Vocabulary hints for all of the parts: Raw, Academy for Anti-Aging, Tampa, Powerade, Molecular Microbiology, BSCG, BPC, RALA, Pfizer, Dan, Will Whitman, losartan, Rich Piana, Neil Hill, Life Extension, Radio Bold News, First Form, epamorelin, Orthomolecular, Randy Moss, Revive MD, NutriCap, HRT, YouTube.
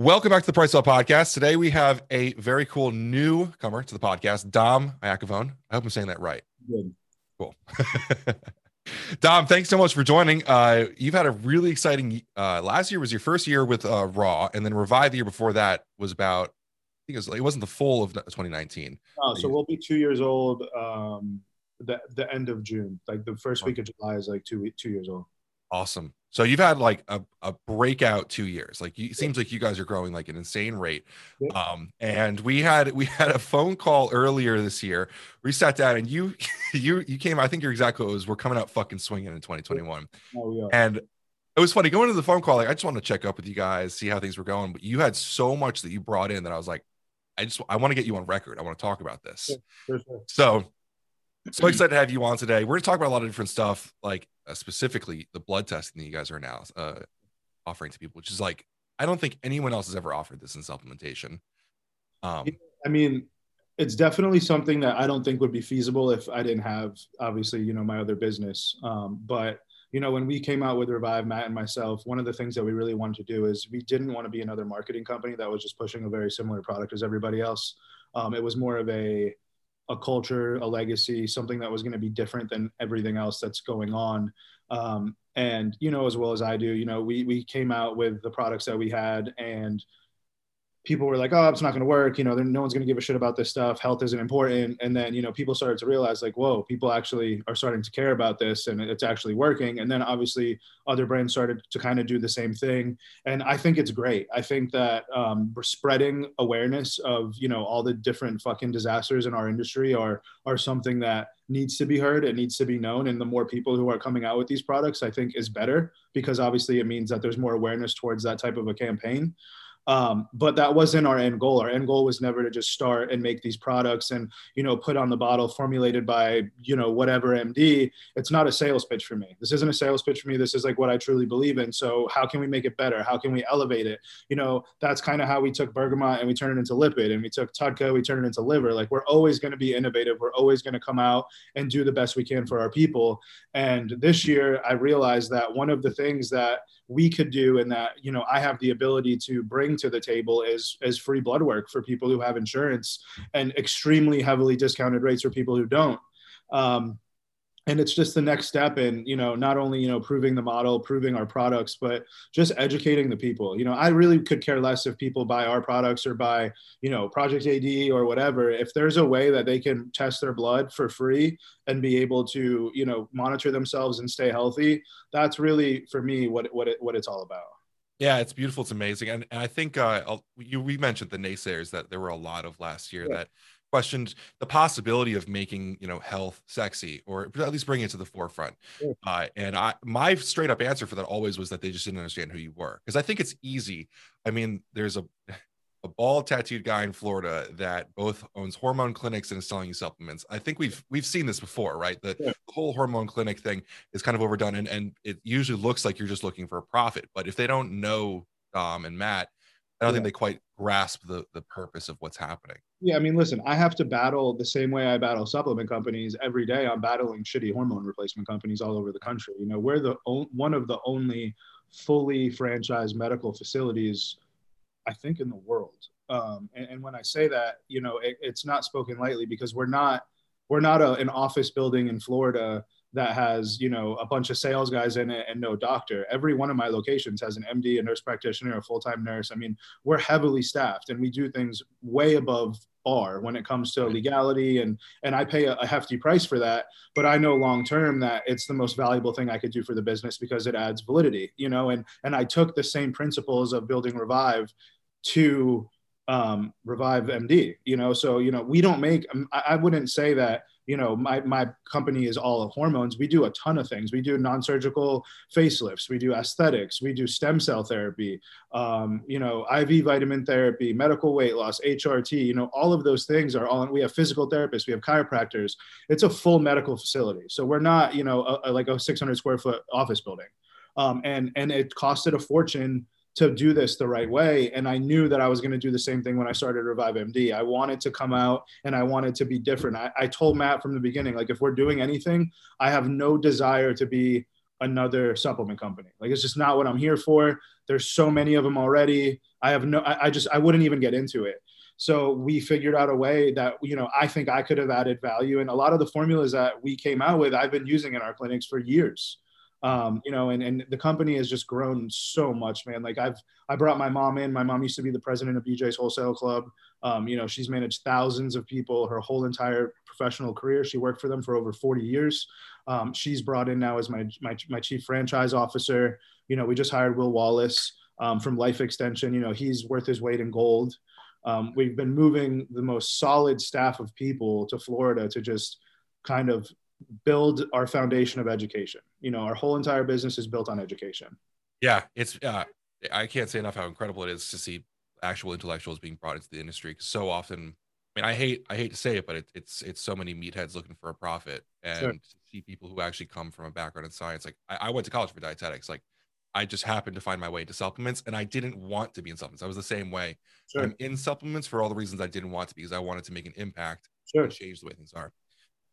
Welcome back to the PricePlow podcast. Today we have a very cool newcomer to the podcast, Dom Iacovone. I hope I'm saying that right. Good. Cool. Dom, thanks so much for joining. You've had a really exciting, last year was your first year with Raw, and then Revive the year before that was about, I think it wasn't the full of 2019. Oh, so we'll be 2 years old the end of June. Like the first week of July is like two years old. Awesome. So you've had like a breakout 2 years. Like it seems like you guys are growing like an insane rate. And we had a phone call earlier this year. We sat down and you came. I think your exact quote was, "We're coming out fucking swinging in 2021." Oh, yeah. And it was funny going into the phone call. Like I just wanted to check up with you guys, see how things were going. But you had so much that you brought in that I was like, I want to get you on record. I want to talk about this. Yeah, for sure. So excited to have you on today. We're going to talk about a lot of different stuff, like specifically the blood testing that you guys are now offering to people, which is like, I don't think anyone else has ever offered this in supplementation. I mean, it's definitely something that I don't think would be feasible if I didn't have, obviously, you know, my other business. But, you know, when we came out with Revive, Matt and myself, one of the things that we really wanted to do is we didn't want to be another marketing company that was just pushing a very similar product as everybody else. It was more of a culture, a legacy, something that was going to be different than everything else that's going on. And, you know, as well as I do, you know, we came out with the products that we had and people were like, oh, it's not going to work. You know, no one's going to give a shit about this stuff. Health isn't important. And then, you know, people started to realize like, whoa, people actually are starting to care about this and it's actually working. And then obviously other brands started to kind of do the same thing. And I think it's great. I think that we're spreading awareness of, you know, all the different fucking disasters in our industry are something that needs to be heard. It needs to be known. And the more people who are coming out with these products, I think is better because obviously it means that there's more awareness towards that type of a campaign. But that wasn't our end goal. Our end goal was never to just start and make these products and, you know, put on the bottle formulated by, you know, whatever MD. It's not a sales pitch for me. This isn't a sales pitch for me. This is like what I truly believe in. So how can we make it better? How can we elevate it? You know, that's kind of how we took bergamot and we turned it into lipid, and we took Tudka, we turned it into liver. Like we're always going to be innovative. We're always going to come out and do the best we can for our people. And this year I realized that one of the things that we could do and that, you know, I have the ability to bring to the table is free blood work for people who have insurance and extremely heavily discounted rates for people who don't. And it's just the next step in, you know, not only, you know, proving the model, proving our products, but just educating the people. You know, I really could care less if people buy our products or buy, you know, Project AD or whatever. If there's a way that they can test their blood for free and be able to, you know, monitor themselves and stay healthy, that's really, for me, what it's all about. Yeah, it's beautiful. It's amazing. And I think we mentioned the naysayers that there were a lot of last year that questioned the possibility of making, you know, health sexy or at least bringing it to the forefront. Sure. And my straight up answer for that always was that they just didn't understand who you were. Because I think it's easy. I mean, there's a bald tattooed guy in Florida that both owns hormone clinics and is selling you supplements. I think we've seen this before, right? The whole hormone clinic thing is kind of overdone, and it usually looks like you're just looking for a profit. But if they don't know Dom and Matt, I don't think they quite grasp the purpose of what's happening. Yeah, I mean, listen, I have to battle the same way I battle supplement companies every day. I'm battling shitty hormone replacement companies all over the country. You know, we're one of the only fully franchised medical facilities, I think, in the world. And when I say that, you know, it's not spoken lightly, because we're not an office building in Florida that has, you know, a bunch of sales guys in it and no doctor. Every one of my locations has an MD, a nurse practitioner, a full-time nurse. I mean, we're heavily staffed and we do things way above bar when it comes to legality, and I pay a hefty price for that, but I know long-term that it's the most valuable thing I could do for the business because it adds validity, you know, and I took the same principles of building Revive to Revive MD, you know, so, you know, we don't make, I wouldn't say that, you know, my company is all of hormones. We do a ton of things. We do non-surgical facelifts. We do aesthetics. We do stem cell therapy, you know, IV vitamin therapy, medical weight loss, HRT, you know, all of those things are all, we have physical therapists, we have chiropractors. It's a full medical facility. So we're not, you know, like a 600 square foot office building. And it costed a fortune to do this the right way. And I knew that I was going to do the same thing when I started Revive MD. I wanted to come out and I wanted to be different. I told Matt from the beginning, like, if we're doing anything, I have no desire to be another supplement company. Like, it's just not what I'm here for. There's so many of them already. I wouldn't even get into it. So we figured out a way that, you know, I think I could have added value. And a lot of the formulas that we came out with, I've been using in our clinics for years. You know, and the company has just grown so much, man. Like I brought my mom in. My mom used to be the president of BJ's Wholesale Club. You know, she's managed thousands of people her whole entire professional career. She worked for them for over 40 years. She's brought in now as my chief franchise officer. You know, we just hired Will Wallace, from Life Extension. You know, he's worth his weight in gold. We've been moving the most solid staff of people to Florida to just kind of build our foundation of education. You know, our whole entire business is built on education. Yeah. It's, I can't say enough how incredible it is to see actual intellectuals being brought into the industry. Cause so often, I mean, I hate to say it, but it's so many meatheads looking for a profit, and sure, to see people who actually come from a background in science. Like I went to college for dietetics. Like I just happened to find my way into supplements, and I didn't want to be in supplements. I was the same way. Sure. I'm in supplements for all the reasons I didn't want to be, because I wanted to make an impact, sure, and change the way things are.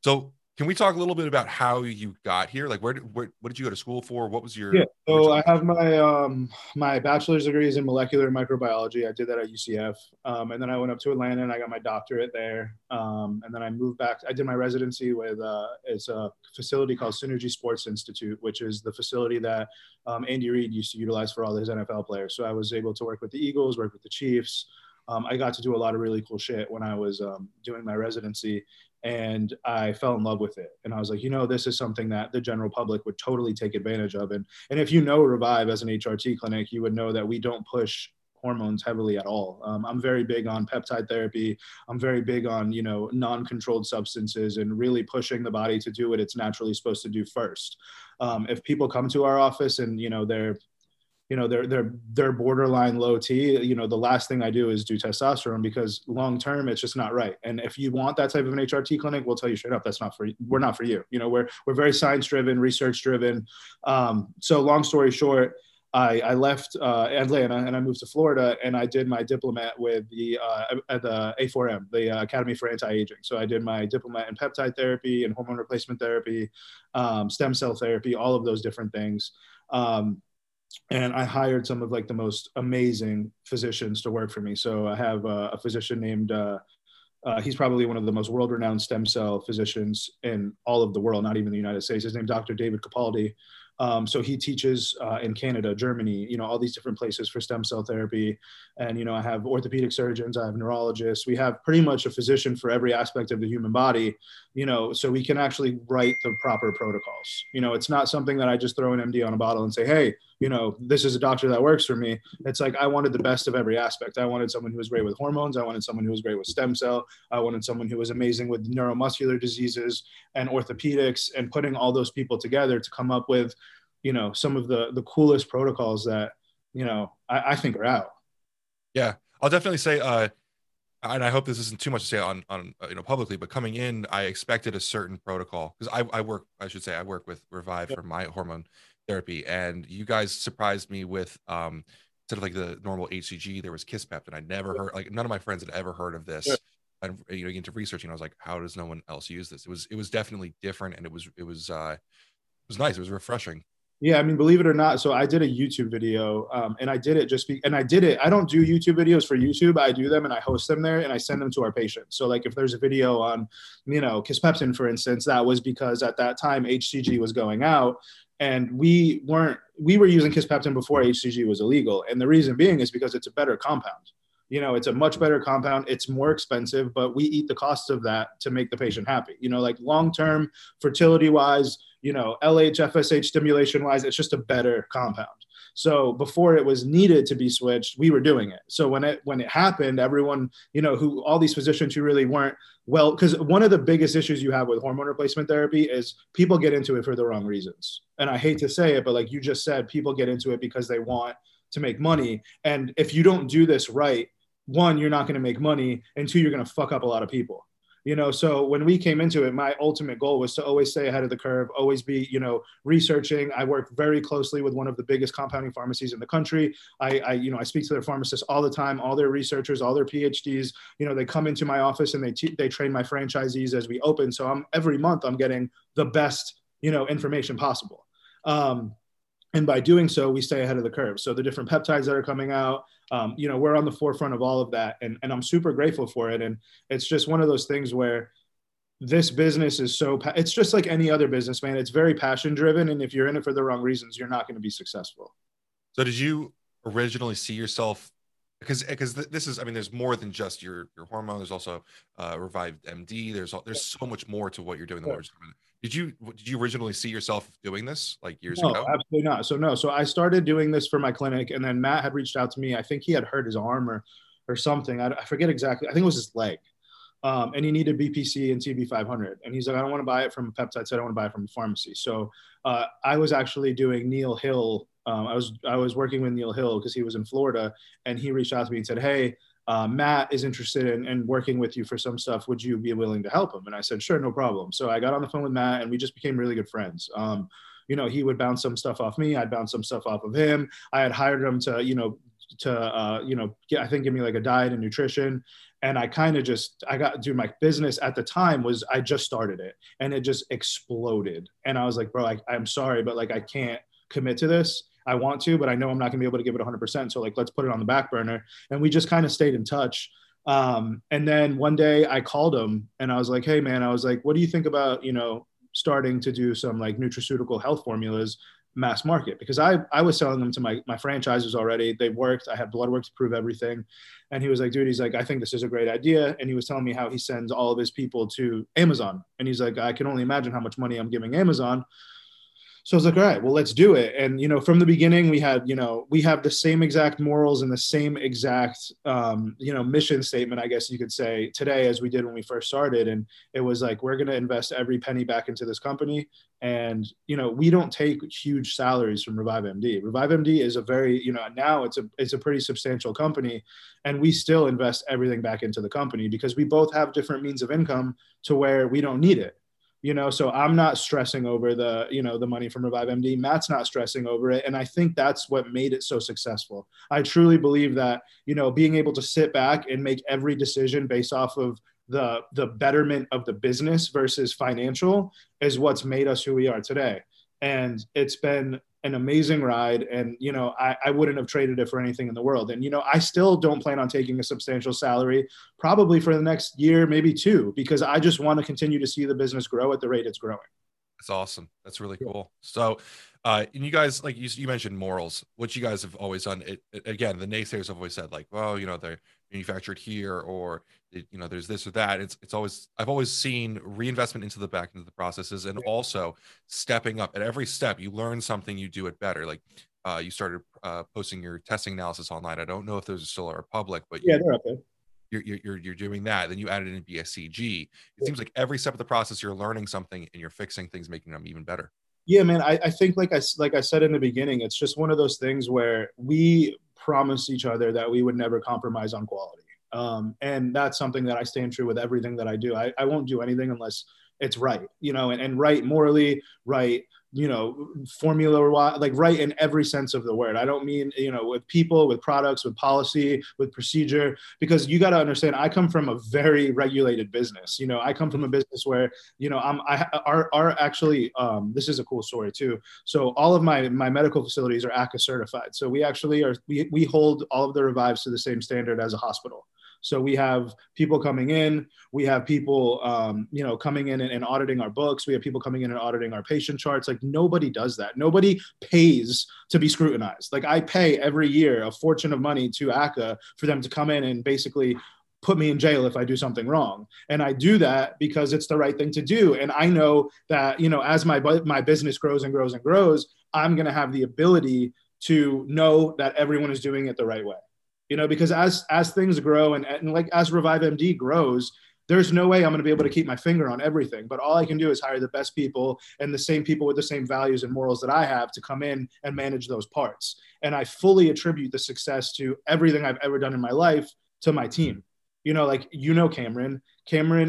So can we talk a little bit about how you got here? Like where what did you go to school for? What was your... Yeah. So I have my my bachelor's degrees in molecular microbiology. I did that at UCF. And then I went up to Atlanta and I got my doctorate there. And then I moved back. I did my residency with it's a facility called Synergy Sports Institute, which is the facility that Andy Reid used to utilize for all his NFL players. So I was able to work with the Eagles, work with the Chiefs. I got to do a lot of really cool shit when I was doing my residency. And I fell in love with it. And I was like, you know, this is something that the general public would totally take advantage of. And if you know Revive as an HRT clinic, you would know that we don't push hormones heavily at all. I'm very big on peptide therapy. I'm very big on, you know, non-controlled substances and really pushing the body to do what it's naturally supposed to do first. If people come to our office and, you know, they're borderline low T, you know, the last thing I do is do testosterone, because long-term it's just not right. And if you want that type of an HRT clinic, we'll tell you straight up, that's not for you. We're not for you. You know, we're very science-driven, research-driven. So long story short, I left Atlanta and I moved to Florida, and I did my diplomat with the A4M, the Academy for Anti-Aging. So I did my diplomat in peptide therapy and hormone replacement therapy, stem cell therapy, all of those different things. And I hired some of like the most amazing physicians to work for me. So I have a physician named, he's probably one of the most world-renowned stem cell physicians in all of the world, not even the United States. His name is Dr. David Capaldi. So he teaches in Canada, Germany, you know, all these different places for stem cell therapy. And, you know, I have orthopedic surgeons, I have neurologists. We have pretty much a physician for every aspect of the human body, you know, so we can actually write the proper protocols. You know, it's not something that I just throw an MD on a bottle and say, hey, you know, this is a doctor that works for me. It's like, I wanted the best of every aspect. I wanted someone who was great with hormones. I wanted someone who was great with stem cell. I wanted someone who was amazing with neuromuscular diseases and orthopedics, and putting all those people together to come up with, you know, some of the coolest protocols that, you know, I think are out. Yeah, I'll definitely say, and I hope this isn't too much to say on you know, publicly, but coming in, I expected a certain protocol, because I work with Revive, yeah, for my hormone therapy, and you guys surprised me with instead of like the normal HCG, there was kisspeptin. I'd never heard, like none of my friends had ever heard of this. Sure. And you know, into researching, I was like, how does no one else use this? It was definitely different, and it was nice. It was refreshing. Yeah, I mean, believe it or not, so I did a YouTube video, and I did it just be, and I did it. I don't do YouTube videos for YouTube. I do them and I host them there and I send them to our patients. So like if there's a video on, you know, kisspeptin, for instance, that was because at that time HCG was going out, and we were using kisspeptin before HCG was illegal. And the reason being is because it's a better compound. You know, it's a much better compound. It's more expensive, but we eat the cost of that to make the patient happy. You know, like long-term fertility-wise, you know, LH, FSH stimulation-wise, it's just a better compound. So before it was needed to be switched, we were doing it. So when it happened, everyone, you know, who, all these physicians who really weren't, well, because one of the biggest issues you have with hormone replacement therapy is people get into it for the wrong reasons. And I hate to say it, but like you just said, people get into it because they want to make money. And if you don't do this right, one, you're not going to make money, and two, you're going to fuck up a lot of people, you know? So when we came into it, my ultimate goal was to always stay ahead of the curve, always be, you know, researching. I work very closely with one of the biggest compounding pharmacies in the country. You know, I speak to their pharmacists all the time, all their researchers, all their PhDs, you know, they come into my office and they train my franchisees as we open. So every month I'm getting the best, you know, information possible. And by doing so, we stay ahead of the curve. So the different peptides that are coming out, you know, we're on the forefront of all of that. And I'm super grateful for it. And it's just one of those things where this business is so, it's just like any other business, man. It's very passion driven. And if you're in it for the wrong reasons, you're not going to be successful. So did you originally see yourself, because this is, I mean, there's more than just your hormone. There's also Revive MD. There's so much more to what you're doing. Sure. Did you originally see yourself doing this like years ago? No, absolutely not. So no. So I started doing this for my clinic, and then Matt had reached out to me. I think he had hurt his arm or something. I forget exactly. I think it was his leg. And he needed BPC and TB500. And he's like, I don't want to buy it from a peptide. So I don't want to buy it from a pharmacy. So I was actually doing Neil Hill. I was working with Neil Hill because he was in Florida, and he reached out to me and said, hey, Matt is interested in working with you for some stuff. Would you be willing to help him? And I said, sure, no problem. So I got on the phone with Matt, and we just became really good friends. You know, he would bounce some stuff off me. I'd bounce some stuff off of him. I had hired him to give me like a diet and nutrition. And I kind of just, my business at the time was, I just started it and it just exploded. And I was like, bro, I'm sorry, but like, I can't commit to this. I want to, but I know I'm not gonna be able to give it 100%. So like, let's put it on the back burner. And we just kind of stayed in touch. And then one day I called him and I was like, hey man, what do you think about, you know, starting to do some like nutraceutical health formulas, mass market? Because I was selling them to my franchises already. They worked, I had blood work to prove everything. And he was like, dude, he's like, I think this is a great idea. And he was telling me how he sends all of his people to Amazon. And he's like, I can only imagine how much money I'm giving Amazon. So I was like, all right, well, let's do it. And, you know, from the beginning we had, you know, we have the same exact morals and the same exact, you know, mission statement, I guess you could say today as we did when we first started. And it was like, we're going to invest every penny back into this company. And, you know, we don't take huge salaries from Revive MD. Revive MD is a very, you know, now it's a pretty substantial company, and we still invest everything back into the company because we both have different means of income to where we don't need it. You know, so I'm not stressing over the, you know, the money from Revive MD. Matt's not stressing over it. And I think that's what made it so successful. I truly believe that, you know, being able to sit back and make every decision based off of the betterment of the business versus financial is what's made us who we are today. And it's been an amazing ride. And, you know, I wouldn't have traded it for anything in the world. And, you know, I still don't plan on taking a substantial salary probably for the next year, maybe two, because I just want to continue to see the business grow at the rate it's growing. That's awesome. That's really cool. So, and you guys, like you mentioned morals, what you guys have always done. Again, the naysayers have always said like, well, you know, they're manufactured here, or, you know, there's this or that. It's always, I've always seen reinvestment into the back end of the processes, and also stepping up at every step. You learn something, you do it better. Like you started posting your testing analysis online. I don't know if those are still are public, but yeah, they're up there. You're doing that. Then you added in BSCG. It seems like every step of the process, you're learning something and you're fixing things, making them even better. Yeah, man. I think like I said in the beginning, it's just one of those things where we promised each other that we would never compromise on quality. And that's something that I stand true with everything that I do. I won't do anything unless it's right, you know, and right morally, right, you know, formula, like right in every sense of the word. I don't mean, you know, with people, with products, with policy, with procedure, because you got to understand, I come from a very regulated business. You know, I come from a business where, you know, this is a cool story too. So all of my medical facilities are ACA certified. So we actually are, we hold all of the Revives to the same standard as a hospital. So we have people coming in, we have people, you know, coming in and auditing our books. We have people coming in and auditing our patient charts. Like nobody does that. Nobody pays to be scrutinized. Like I pay every year a fortune of money to ACA for them to come in and basically put me in jail if I do something wrong. And I do that because it's the right thing to do. And I know that, you know, as my business grows and grows and grows, I'm going to have the ability to know that everyone is doing it the right way. You know, because as things grow and like as Revive MD grows, there's no way I'm going to be able to keep my finger on everything. But all I can do is hire the best people and the same people with the same values and morals that I have to come in and manage those parts. And I fully attribute the success to everything I've ever done in my life to my team. You know, like, you know, Cameron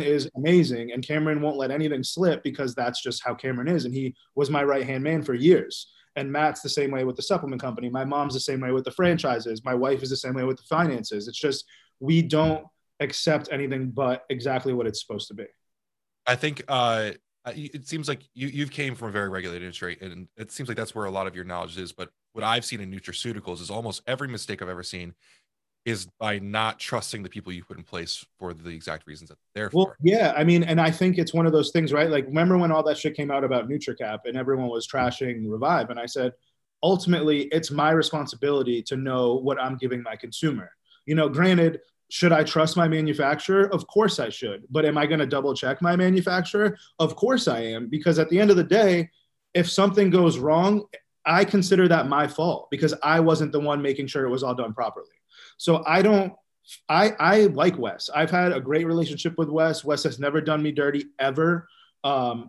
is amazing, and Cameron won't let anything slip because that's just how Cameron is. And he was my right-hand man for years. And Matt's the same way with the supplement company. My mom's the same way with the franchises. My wife is the same way with the finances. It's just, we don't accept anything but exactly what it's supposed to be. I think It seems like you've came from a very regulated industry, and it seems like that's where a lot of your knowledge is. But what I've seen in nutraceuticals is almost every mistake I've ever seen is by not trusting the people you put in place for the exact reasons that they're there for. Yeah. I mean, and I think it's one of those things, right? Like, remember when all that shit came out about NutriCap and everyone was trashing Revive? And I said, ultimately, it's my responsibility to know what I'm giving my consumer. You know, granted, should I trust my manufacturer? Of course I should. But am I going to double check my manufacturer? Of course I am. Because at the end of the day, if something goes wrong, I consider that my fault because I wasn't the one making sure it was all done properly. So I like Wes. I've had a great relationship with Wes. Wes has never done me dirty ever.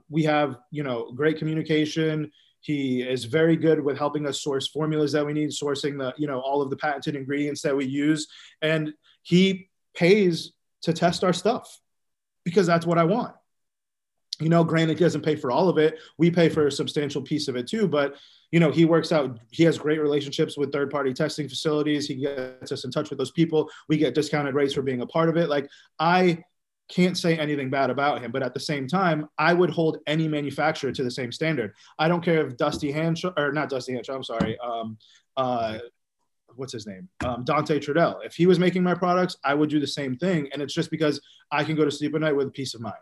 We have, you know, great communication. He is very good with helping us source formulas that we need, sourcing the, you know, all of the patented ingredients that we use. And he pays to test our stuff because that's what I want. You know, granted, he doesn't pay for all of it. We pay for a substantial piece of it too, but you know, he works out, he has great relationships with third-party testing facilities. He gets us in touch with those people. We get discounted rates for being a part of it. Like, I can't say anything bad about him, but at the same time, I would hold any manufacturer to the same standard. I don't care if Dante Trudell, if he was making my products, I would do the same thing. And it's just because I can go to sleep at night with peace of mind.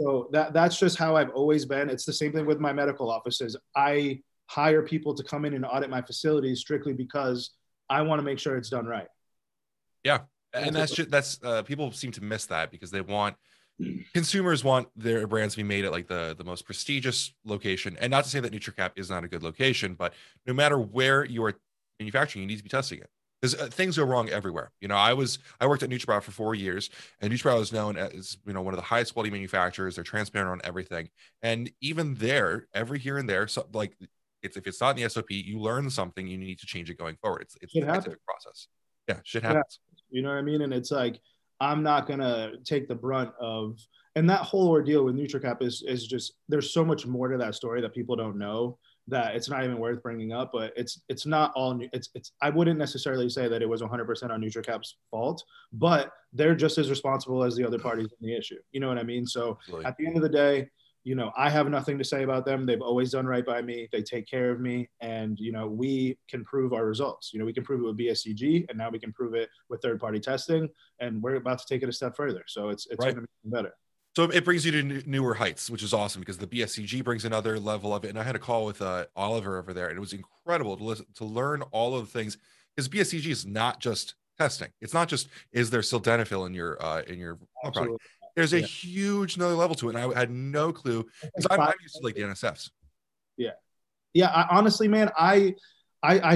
So that's just how I've always been. It's the same thing with my medical offices. I hire people to come in and audit my facilities strictly because I want to make sure it's done right. Yeah. And that's people seem to miss that because they want, consumers want their brands to be made at like the most prestigious location. And not to say that NutriCap is not a good location, but no matter where you are manufacturing, you need to be testing it. Because things go wrong everywhere. You know, I worked at NutriPro for 4 years, and NutriPro is known as, you know, one of the highest quality manufacturers. They're transparent on everything. And even there, every here and there, so, like, it's, if it's not in the SOP, you learn something, you need to change it going forward. It's a scientific process. Yeah, shit happens. Yeah. You know what I mean? And it's like, I'm not going to take the brunt of, and that whole ordeal with NutriCap is just, there's so much more to that story that people don't know, that it's not even worth bringing up, but it's not all new. I wouldn't necessarily say that it was 100% on NutriCap's fault, but they're just as responsible as the other parties in the issue. You know what I mean? So absolutely. At the end of the day, you know, I have nothing to say about them. They've always done right by me. They take care of me. And, you know, we can prove our results. You know, we can prove it with BSCG, and now we can prove it with third-party testing, and we're about to take it a step further. So it's right. Going to be better. So it brings you to newer heights, which is awesome because the BSCG brings another level of it. And I had a call with Oliver over there, and it was incredible to listen, to learn all of the things, because BSCG is not just testing. It's not just, is there sildenafil in your product? There's a huge another level to it. And I had no clue, because I'm used to like the NSFs. Yeah. Yeah. Honestly, man, I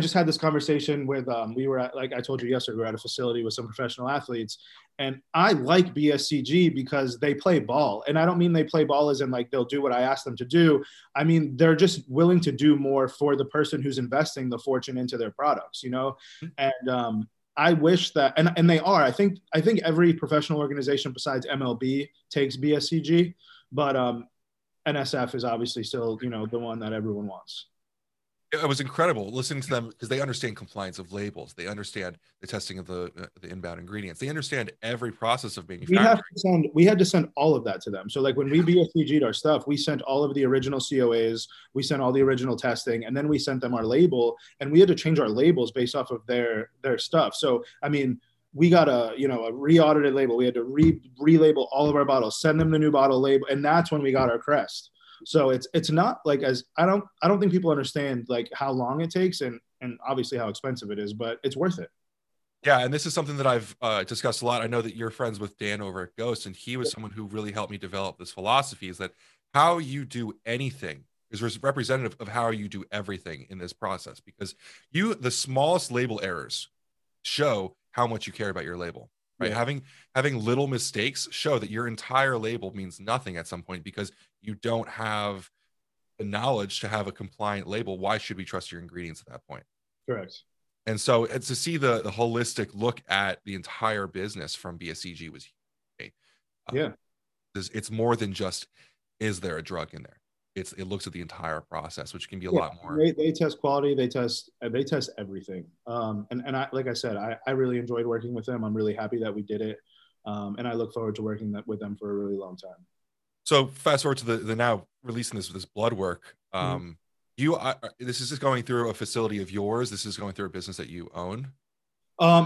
just had this conversation with, we were at, like I told you yesterday, we were at a facility with some professional athletes, and I like BSCG because they play ball. And I don't mean they play ball as in like, they'll do what I ask them to do. I mean, they're just willing to do more for the person who's investing the fortune into their products, you know? And, I wish that, and they are, I think every professional organization besides MLB takes BSCG, but, NSF is obviously still, you know, the one that everyone wants. It was incredible listening to them because they understand compliance of labels. They understand the testing of the inbound ingredients. They understand every process of manufacturing. We had to send all of that to them. So like when we BSCG'd our stuff, we sent all of the original COAs, we sent all the original testing, and then we sent them our label, and we had to change our labels based off of their stuff. So, I mean, we got a re-audited label. We had to relabel all of our bottles, send them the new bottle label. And that's when we got our crest. So it's not like I don't think people understand like how long it takes and obviously how expensive it is, but it's worth it. Yeah. And this is something that I've discussed a lot. I know that you're friends with Dan over at Ghost, and he was someone who really helped me develop this philosophy, is that how you do anything is representative of how you do everything in this process, because the smallest label errors show how much you care about your label. Right. Yeah. Having little mistakes show that your entire label means nothing at some point, because you don't have the knowledge to have a compliant label. Why should we trust your ingredients at that point? Correct. And so it's to see the holistic look at the entire business from BSCG was huge. Yeah. It's more than just, is there a drug in there? It looks at the entire process, which can be a lot more. They test quality. They test everything. And I, like I said, I really enjoyed working with them. I'm really happy that we did it. And I look forward to working with them for a really long time. So fast forward to the now releasing this blood work. This is just going through a facility of yours. This is going through a business that you own.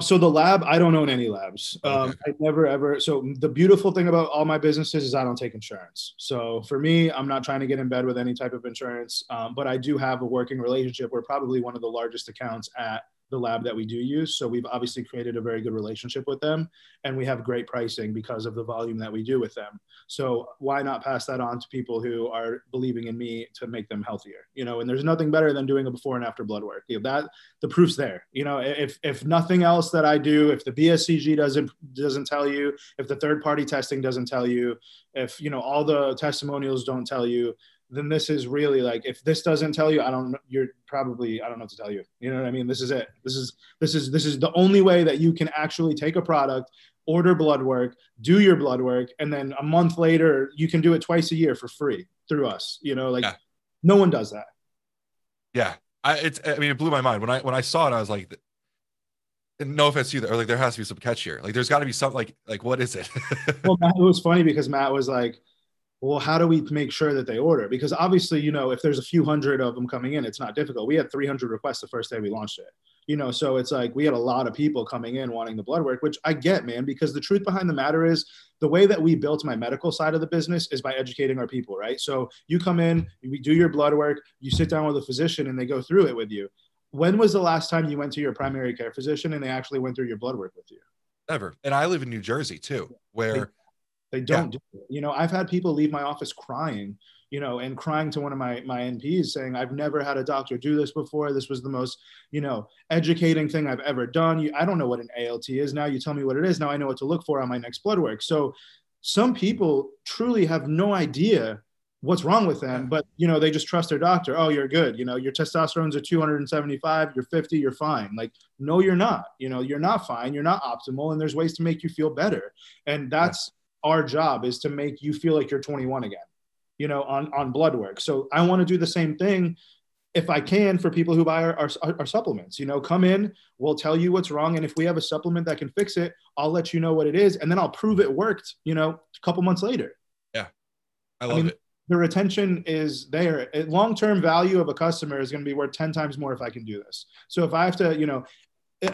So the lab, I don't own any labs. I never ever. So the beautiful thing about all my businesses is I don't take insurance. So for me, I'm not trying to get in bed with any type of insurance. But I do have a working relationship. We're probably one of the largest accounts at the lab that we do use. So we've obviously created a very good relationship with them, and we have great pricing because of the volume that we do with them. So why not pass that on to people who are believing in me to make them healthier, you know? And there's nothing better than doing a before and after blood work. You know, that the proof's there, you know, if nothing else that I do, if the BSCG doesn't tell you, if the third party testing doesn't tell you, if, you know, all the testimonials don't tell you, then this is really like, if this doesn't tell you, I don't know what to tell you. You know what I mean? This is it. This is the only way that you can actually take a product, order blood work, do your blood work, and then a month later, you can do it twice a year for free through us. You know, like no one does that. Yeah. I mean, it blew my mind when I saw it. I was like, no offense to you, or like, there has to be some catch here. Like, there's gotta be something like, what is it? Well, Matt, it was funny because Matt was like, well, how do we make sure that they order? Because obviously, you know, if there's a few hundred of them coming in, it's not difficult. We had 300 requests the first day we launched it, you know? So it's like, we had a lot of people coming in wanting the blood work, which I get, man, because the truth behind the matter is the way that we built my medical side of the business is by educating our people, right? So you come in, we do your blood work, you sit down with a physician and they go through it with you. When was the last time you went to your primary care physician and they actually went through your blood work with you? Never. And I live in New Jersey too, where... They don't do it. You know, I've had people leave my office crying, you know, and crying to one of my NPs saying, I've never had a doctor do this before. This was the most, you know, educating thing I've ever done. I don't know what an ALT is now. You tell me what it is. Now I know what to look for on my next blood work. So some people truly have no idea what's wrong with them, but, you know, they just trust their doctor. Oh, you're good. You know, your testosterone's at 275, you're 50, you're fine. Like, no, you're not, you know, you're not fine. You're not optimal. And there's ways to make you feel better. And that's, our job is to make you feel like you're 21 again, you know, on blood work. So I want to do the same thing if I can for people who buy our supplements, you know, come in, we'll tell you what's wrong. And if we have a supplement that can fix it, I'll let you know what it is. And then I'll prove it worked, you know, a couple months later. Yeah. I mean, the retention is there. Long-term value of a customer is going to be worth 10 times more if I can do this. So if I have to, you know,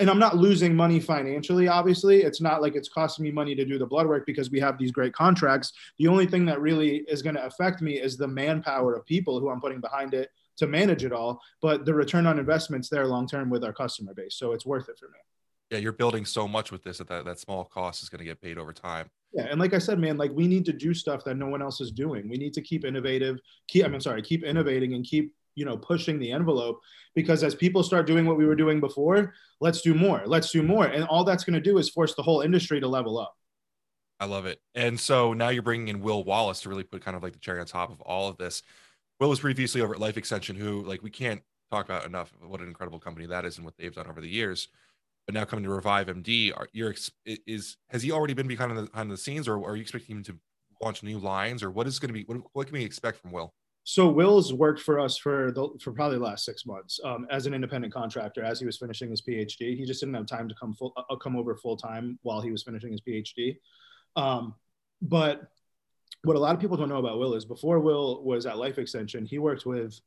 and I'm not losing money financially, obviously. It's not like it's costing me money to do the blood work because we have these great contracts. The only thing that really is going to affect me is the manpower of people who I'm putting behind it to manage it all. But the return on investment's there long-term with our customer base. So it's worth it for me. Yeah, you're building so much with this that small cost is going to get paid over time. Yeah, and like I said, man, like we need to do stuff that no one else is doing. We need to keep innovative. Keep innovating and keep, you know, pushing the envelope, because as people start doing what we were doing before, let's do more. And all that's going to do is force the whole industry to level up. I love it. And so now you're bringing in Will Wallace to really put kind of like the cherry on top of all of this. Will was previously over at Life Extension, who like, we can't talk about enough what an incredible company that is and what they've done over the years, but now coming to Revive MD, has he already been behind the scenes, or are you expecting him to launch new lines, or what is going to be, what can we expect from Will? So Will's worked for us for probably the last 6 months as an independent contractor. As he was finishing his PhD, he just didn't have time to come over full time while he was finishing his PhD. But what a lot of people don't know about Will is before Will was at Life Extension, he worked with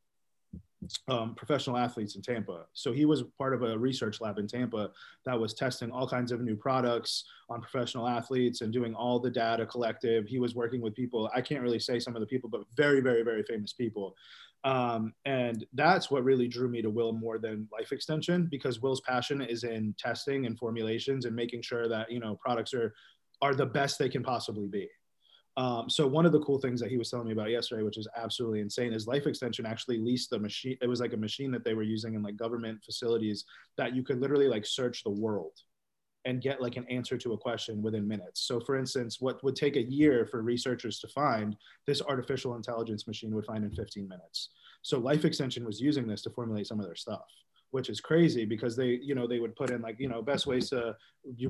professional athletes in Tampa. So he was part of a research lab in Tampa that was testing all kinds of new products on professional athletes and doing all the data collective. He was working with people, I can't really say some of the people, but very, very, very famous people. And that's what really drew me to Will more than Life Extension, because Will's passion is in testing and formulations and making sure that, you know, products are the best they can possibly be. So one of the cool things that he was telling me about yesterday, which is absolutely insane, is Life Extension actually leased the machine. It was like a machine that they were using in like government facilities that you could literally like search the world and get like an answer to a question within minutes. So for instance, what would take a year for researchers to find, this artificial intelligence machine would find in 15 minutes. So Life Extension was using this to formulate some of their stuff, which is crazy because they, you know, they would put in like, you know, best ways to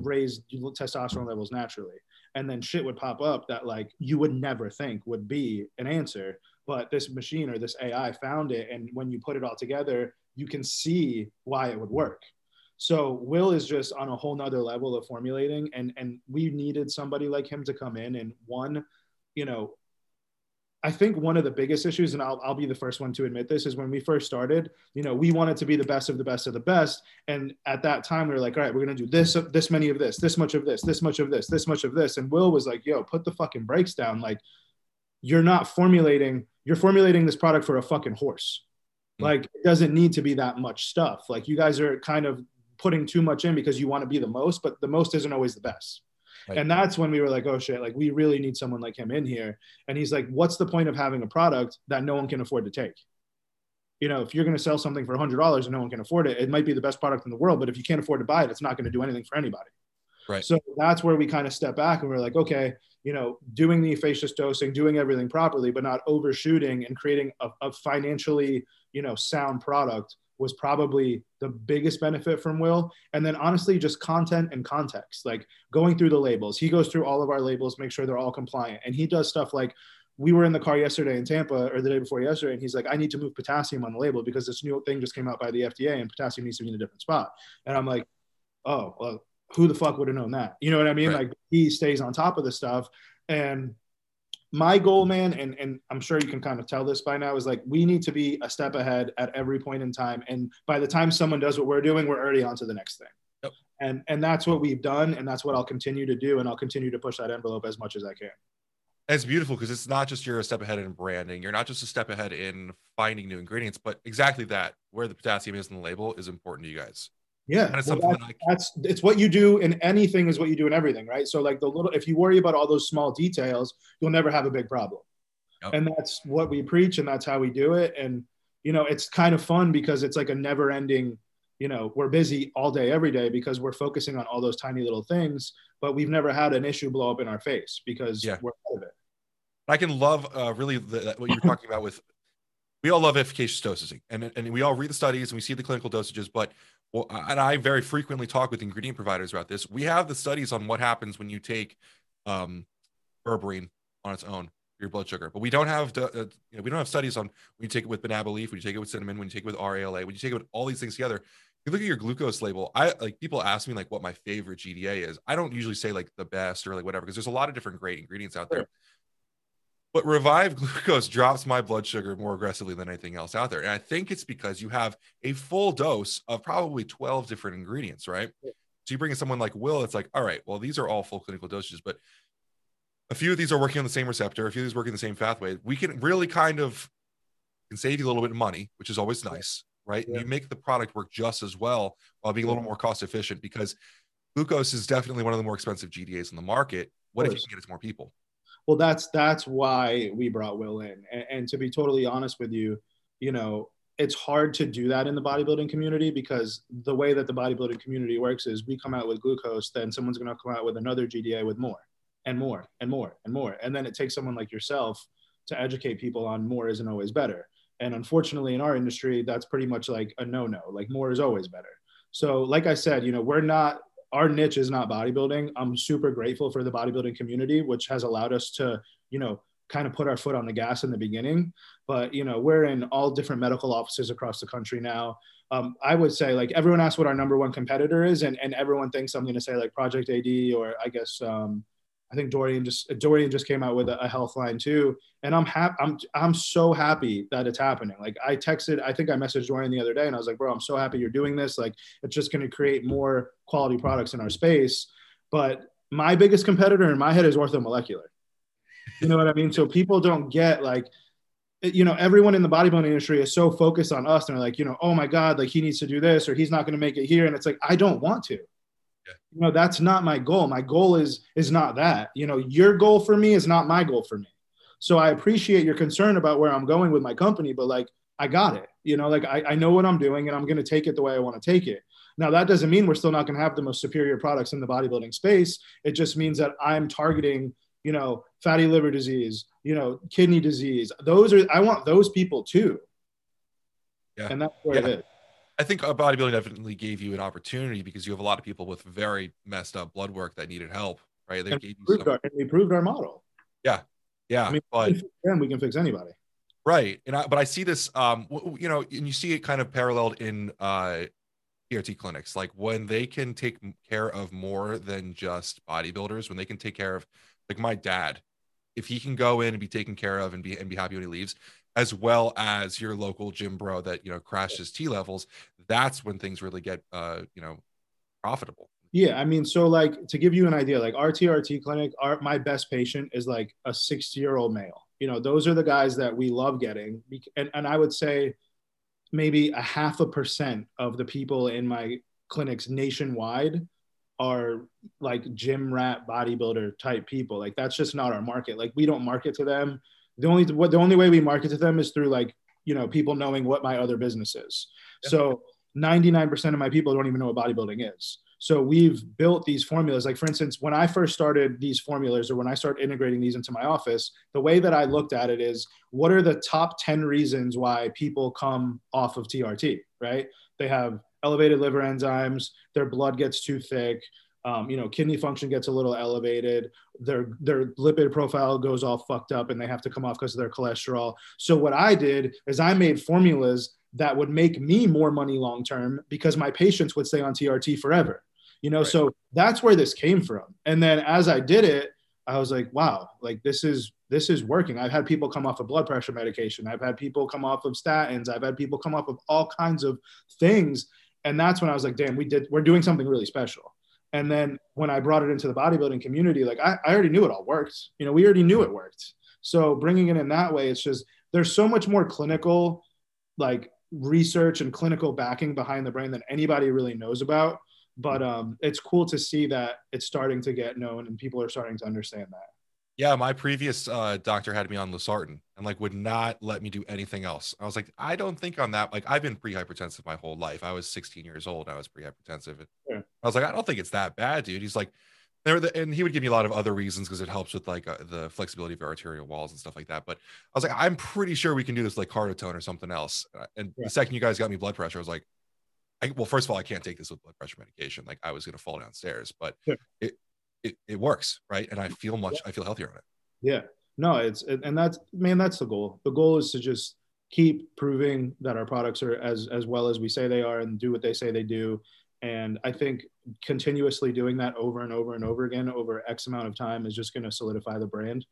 raise testosterone levels naturally. And then shit would pop up that like you would never think would be an answer, but this machine or this AI found it. And when you put it all together, you can see why it would work. So Will is just on a whole nother level of formulating. And we needed somebody like him to come in and, one, you know, I think one of the biggest issues, and I'll be the first one to admit this, is when we first started, you know, we wanted to be the best of the best of the best. And at that time, we were like, all right, we're going to do this many of this much of this much of this much of this. And Will was like, yo, put the fucking brakes down. Like, you're formulating this product for a fucking horse. Like, it doesn't need to be that much stuff. Like, you guys are kind of putting too much in because you want to be the most, but the most isn't always the best. Right. And that's when we were like, oh shit, like, we really need someone like him in here. And he's like, what's the point of having a product that no one can afford to take? You know, if you're going to sell something for $100 and no one can afford it, it might be the best product in the world, but if you can't afford to buy it, it's not going to do anything for anybody. Right. So that's where we kind of step back and we're like, okay, you know, doing the aphasia dosing, doing everything properly, but not overshooting and creating a financially, you know, sound product was probably the biggest benefit from Will. And then honestly, just content and context, like going through the labels. He goes through all of our labels, make sure they're all compliant. And he does stuff like, we were in the car yesterday in Tampa, or the day before yesterday, and he's like, I need to move potassium on the label because this new thing just came out by the FDA and potassium needs to be in a different spot. And I'm like, oh, well, who the fuck would have known that? You know what I mean? Right. Like, he stays on top of this stuff. And my goal, man, and I'm sure you can kind of tell this by now, is like, we need to be a step ahead at every point in time. And by the time someone does what we're doing, we're already on to the next thing. Yep. And that's what we've done. And that's what I'll continue to do. And I'll continue to push that envelope as much as I can. It's beautiful because it's not just you're a step ahead in branding. You're not just a step ahead in finding new ingredients, but exactly that, where the potassium is in the label is important to you guys. Yeah, and it's, well, it's what you do in anything is what you do in everything, right? So like if you worry about all those small details, you'll never have a big problem. Yep. And that's what we preach and that's how we do it. And, you know, it's kind of fun because it's like a never ending, you know, we're busy all day, every day because we're focusing on all those tiny little things, but we've never had an issue blow up in our face because we're out of it. I can love really what you're talking about with, we all love efficacious dosing and we all read the studies and we see the clinical dosages, but well, and I very frequently talk with ingredient providers about this. We have the studies on what happens when you take berberine on its own for your blood sugar, but we don't have we don't have studies on when you take it with banaba leaf, when you take it with cinnamon, when you take it with RALA, when you take it with all these things together. If you look at your glucose label, I like people ask me like what my favorite GDA is. I don't usually say like the best or like whatever because there's a lot of different great ingredients out there. Sure. But Revive Glucose drops my blood sugar more aggressively than anything else out there. And I think it's because you have a full dose of probably 12 different ingredients, right? Yeah. So you bring in someone like Will, it's like, all right, well, these are all full clinical dosages, but a few of these are working on the same receptor, a few of these work in the same pathway. We can really can save you a little bit of money, which is always nice, right? Yeah. You make the product work just as well while being a little more cost efficient because glucose is definitely one of the more expensive GDAs in the market. What if you can get it to more people? Well, that's why we brought Will in. And to be totally honest with you, you know, it's hard to do that in the bodybuilding community because the way that the bodybuilding community works is we come out with glucose, then someone's going to come out with another GDA with more and more and more and more. And then it takes someone like yourself to educate people on more isn't always better. And unfortunately, in our industry, that's pretty much like a no-no, like more is always better. So like I said, you know, our niche is not bodybuilding. I'm super grateful for the bodybuilding community, which has allowed us to, you know, kind of put our foot on the gas in the beginning. But, you know, we're in all different medical offices across the country now. I would say, like, everyone asks what our number one competitor is, and everyone thinks I'm going to say like Project AD, or I guess I think Dorian just came out with a health line too. And I'm so happy that it's happening. Like, I messaged Dorian the other day and I was like, bro, I'm so happy you're doing this. Like, it's just going to create more quality products in our space. But my biggest competitor in my head is orthomolecular. You know what I mean? So people don't get like, you know, everyone in the bodybuilding industry is so focused on us and they're like, you know, oh my God, like he needs to do this or he's not going to make it here. And it's like, I don't want to. You know, that's not my goal. My goal is not that, you know, your goal for me is not my goal for me. So I appreciate your concern about where I'm going with my company, but like, I got it, you know, like I know what I'm doing and I'm going to take it the way I want to take it. Now that doesn't mean we're still not going to have the most superior products in the bodybuilding space. It just means that I'm targeting, you know, fatty liver disease, you know, kidney disease. I want those people too. Yeah. And that's where it is. I think bodybuilding definitely gave you an opportunity because you have a lot of people with very messed up blood work that needed help, right? They improved our model. Yeah. Yeah. I mean, we can fix anybody. Right. But I see this, you know, and you see it kind of paralleled in PRT clinics, like when they can take care of more than just bodybuilders, when they can take care of, like my dad if he can go in and be taken care of and be happy when he leaves, as well as your local gym bro that, you know, crashes T levels, that's when things really get, you know, profitable. Yeah. I mean, so like to give you an idea, like our TRT clinic, my best patient is like a 60-year-old male. You know, those are the guys that we love getting. And I would say maybe 0.5% of the people in my clinics nationwide are like gym rat bodybuilder type people. Like that's just not our market. Like we don't market to them. The only way we market to them is through like, you know, people knowing what my other business is. Yeah. So 99% of my people don't even know what bodybuilding is. So we've built these formulas. Like for instance, when I first started these formulas, or when I started integrating these into my office, the way that I looked at it is, what are the top 10 reasons why people come off of TRT, right? They have elevated liver enzymes, their blood gets too thick, you know, kidney function gets a little elevated, their lipid profile goes all fucked up and they have to come off because of their cholesterol. So what I did is I made formulas that would make me more money long-term because my patients would stay on TRT forever. You know, right. So that's where this came from. And then as I did it, I was like, wow, like this is working. I've had people come off of blood pressure medication. I've had people come off of statins. I've had people come off of all kinds of things. And that's when I was like, damn, we're doing something really special. And then when I brought it into the bodybuilding community, like I already knew it all worked. You know, we already knew it worked. So bringing it in that way, it's just, there's so much more clinical, like research and clinical backing behind the brain than anybody really knows about. But it's cool to see that it's starting to get known and people are starting to understand that. Yeah, my previous doctor had me on losartan and like would not let me do anything else. I was like, I don't think on that. Like I've been pre-hypertensive my whole life. I was 16 years old. I was pre-hypertensive. Yeah. I was like, I don't think it's that bad, dude. He's like, and he would give me a lot of other reasons because it helps with like the flexibility of your arterial walls and stuff like that. But I was like, I'm pretty sure we can do this like cardotone or something else. And yeah. The second you guys got me blood pressure, I was like, well, first of all, I can't take this with blood pressure medication. Like I was going to fall downstairs, but sure. It works. Right. And I feel I feel healthier on it. Yeah, no, and that's, man, that's the goal. The goal is to just keep proving that our products are as well as we say they are and do what they say they do. And I think continuously doing that over and over and over again, over X amount of time is just going to solidify the brand.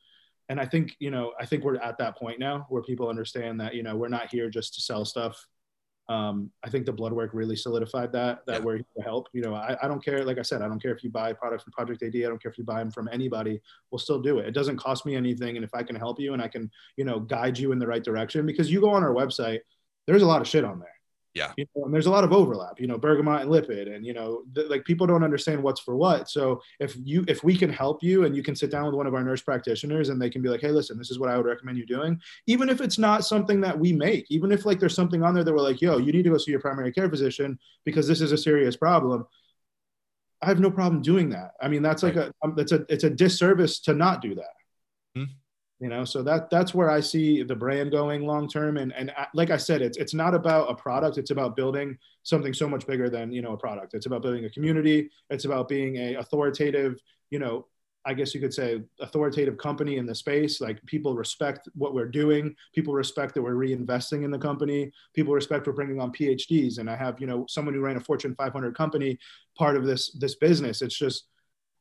And I think, you know, I think we're at that point now where people understand that, you know, we're not here just to sell stuff. I think the blood work really solidified that we're here to help. You know, I don't care. Like I said, I don't care if you buy products from Project AD. I don't care if you buy them from anybody. We'll still do it. It doesn't cost me anything. And if I can help you and I can, you know, guide you in the right direction, because you go on our website, there's a lot of shit on there. Yeah. You know, and there's a lot of overlap, you know, bergamot and lipid, and, you know, like people don't understand what's for what. So if we can help you and you can sit down with one of our nurse practitioners and they can be like, hey, listen, this is what I would recommend you doing. Even if it's not something that we make, even if like there's something on there that we're like, yo, you need to go see your primary care physician because this is a serious problem. I have no problem doing that. I mean, that's like it's a disservice to not do that. Mm-hmm. You know, so that's where I see the brand going long term. And like I said, it's not about a product. It's about building something so much bigger than, you know, a product. It's about building a community. It's about being a authoritative, you know, I guess you could say authoritative company in the space. Like people respect what we're doing. People respect that we're reinvesting in the company. People respect we're bringing on PhDs. And I have, you know, someone who ran a Fortune 500 company part of this business. It's just,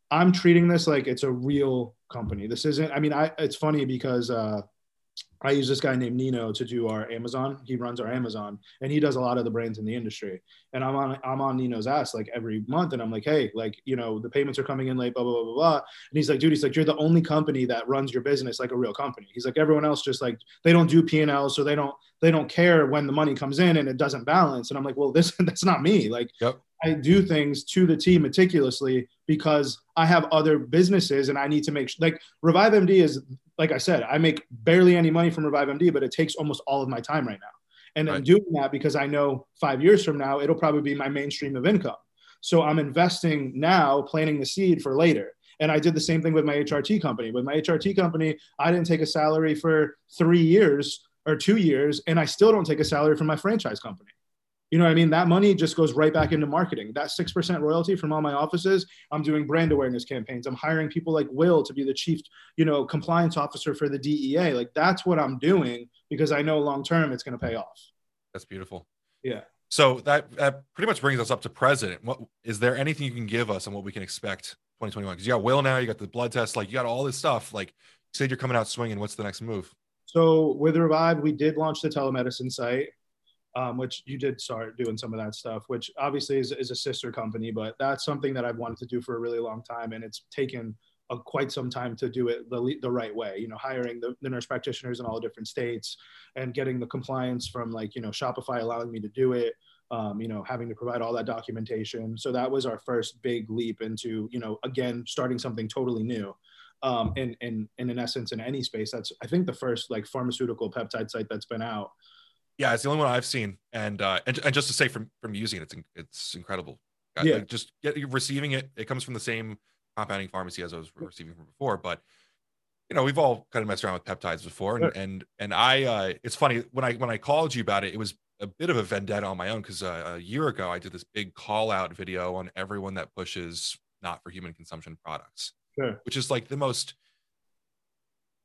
I'm treating this like it's a real company. This isn't, I mean, it's funny because I use this guy named Nino to do our Amazon. He runs our Amazon and he does a lot of the brands in the industry. And I'm on Nino's ass like every month. And I'm like, hey, like, you know, the payments are coming in late, blah, blah, blah, blah, blah. And he's like, dude, he's like, you're the only company that runs your business like a real company. He's like, everyone else just like, they don't do P&L. So they don't care when the money comes in and it doesn't balance. And I'm like, well, that's not me. Like, yep. I do things to the T meticulously because I have other businesses and I need to make like Revive MD is, like I said, I make barely any money from Revive MD, but it takes almost all of my time right now. And I'm doing that because I know 5 years from now, it'll probably be my mainstream of income. So I'm investing now, planting the seed for later. And I did the same thing with my HRT company. With my HRT company, I didn't take a salary for 3 years or 2 years, and I still don't take a salary from my franchise company. You know what I mean? That money just goes right back into marketing. That 6% royalty from all my offices, I'm doing brand awareness campaigns. I'm hiring people like Will to be the chief, you know, compliance officer for the DEA. Like that's what I'm doing because I know long-term it's going to pay off. That's beautiful. Yeah. So that pretty much brings us up to present. What is there anything you can give us on what we can expect 2021? Because you got Will now, you got the blood test, like you got all this stuff. Like say you're coming out swinging, what's the next move? So with Revive, we did launch the telemedicine site, which you did start doing some of that stuff, which obviously is a sister company, but that's something that I've wanted to do for a really long time. And it's taken quite some time to do it the right way, you know, hiring the nurse practitioners in all the different states and getting the compliance from, like, you know, Shopify allowing me to do it, you know, having to provide all that documentation. So that was our first big leap into, you know, again, starting something totally new. And in essence, in any space, that's, I think, the first like pharmaceutical peptide site that's been out. Yeah, it's the only one I've seen. And just to say from using it, it's incredible. Yeah. Like, just receiving it. It comes from the same compounding pharmacy as I was receiving from before, but you know, we've all kind of messed around with peptides before. Sure. And I, it's funny, when I called you about it, it was a bit of a vendetta on my own. Cause a year ago I did this big call out video on everyone that pushes not for human consumption products, sure, which is like the most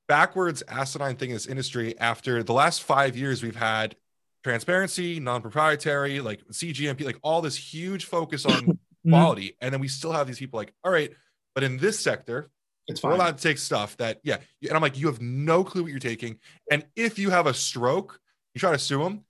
backwards asinine thing in this industry. After the last 5 years, we've had transparency, non-proprietary, like CGMP, like all this huge focus on quality. And then we still have these people like, all right, but in this sector, it's we're allowed to take stuff that, yeah. And I'm like, you have no clue what you're taking. And if you have a stroke, you try to sue them,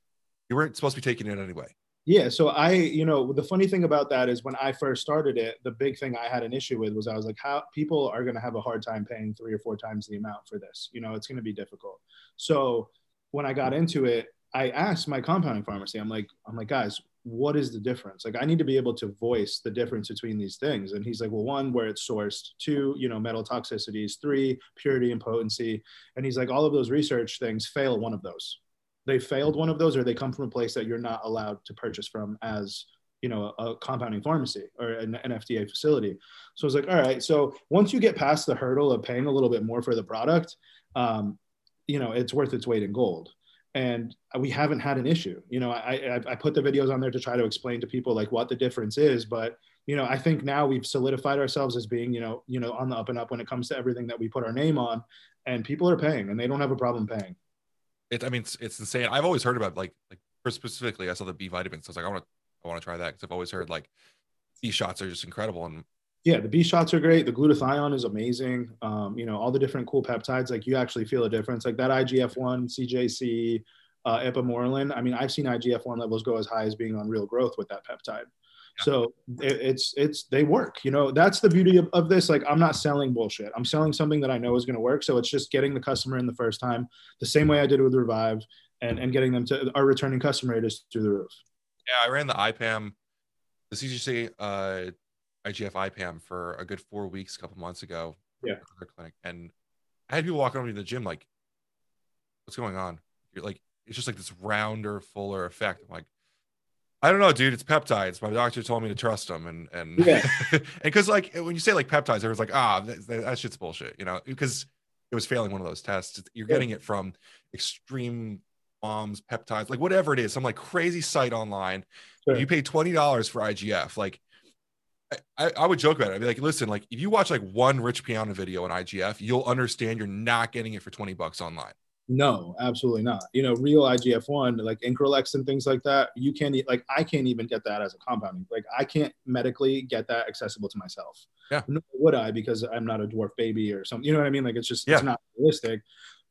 you weren't supposed to be taking it anyway. Yeah. So you know, the funny thing about that is when I first started it, the big thing I had an issue with was I was like, how people are going to have a hard time paying 3 or 4 times the amount for this, you know, it's going to be difficult. So when I got into it, I asked my compounding pharmacy, I'm like, guys, what is the difference? Like, I need to be able to voice the difference between these things. And he's like, well, 1, where it's sourced, 2, you know, metal toxicities, 3, purity and potency. And he's like, all of those research things fail one of those. They failed one of those, or they come from a place that you're not allowed to purchase from as, you know, a compounding pharmacy or an FDA facility. So I was like, all right, so once you get past the hurdle of paying a little bit more for the product, you know, it's worth its weight in gold. And we haven't had an issue. You know, I put the videos on there to try to explain to people like what the difference is, but, you know, I think now we've solidified ourselves as being, you know, on the up and up when it comes to everything that we put our name on, and people are paying and they don't have a problem paying. I mean, it's insane. I've always heard about like specifically, I saw the B vitamins. So I was like, I want to try that. Cause I've always heard like B shots are just incredible. And yeah, the B shots are great. The glutathione is amazing. You know, all the different cool peptides, like you actually feel a difference. Like that IGF-1, CJC, epamorelin. I mean, I've seen IGF-1 levels go as high as being on Real Growth with that peptide. Yeah. So they work, you know, that's the beauty of this. Like, I'm not selling bullshit. I'm selling something that I know is going to work. So it's just getting the customer in the first time, the same way I did with Revive, and getting them to our returning customer rate is through the roof. Yeah. I ran the IPAM, the CGC, IGF IPAM for a good 4 weeks, a couple months ago. Yeah. Their clinic. And I had people walking over to the gym, like, what's going on? You're like, it's just like this rounder, fuller effect. I'm like, I don't know, dude, it's peptides. My doctor told me to trust them. And yeah. And because like, when you say like peptides, everyone's like, that shit's bullshit, you know, because it was failing one of those tests. You're getting it from extreme bombs, peptides, like whatever it is, some like crazy site online. Sure. You pay $20 for IGF. Like, I would joke about it. I'd be like, listen, like if you watch like one Rich Piana video on IGF, you'll understand you're not getting it for $20 online. No, absolutely not. You know, real IGF-1, like Increlex and things like that, you can't eat, like I can't even get that as a compounding. Like I can't medically get that accessible to myself. Yeah. Nor would I, because I'm not a dwarf baby or something. You know what I mean? Like it's just, it's not realistic.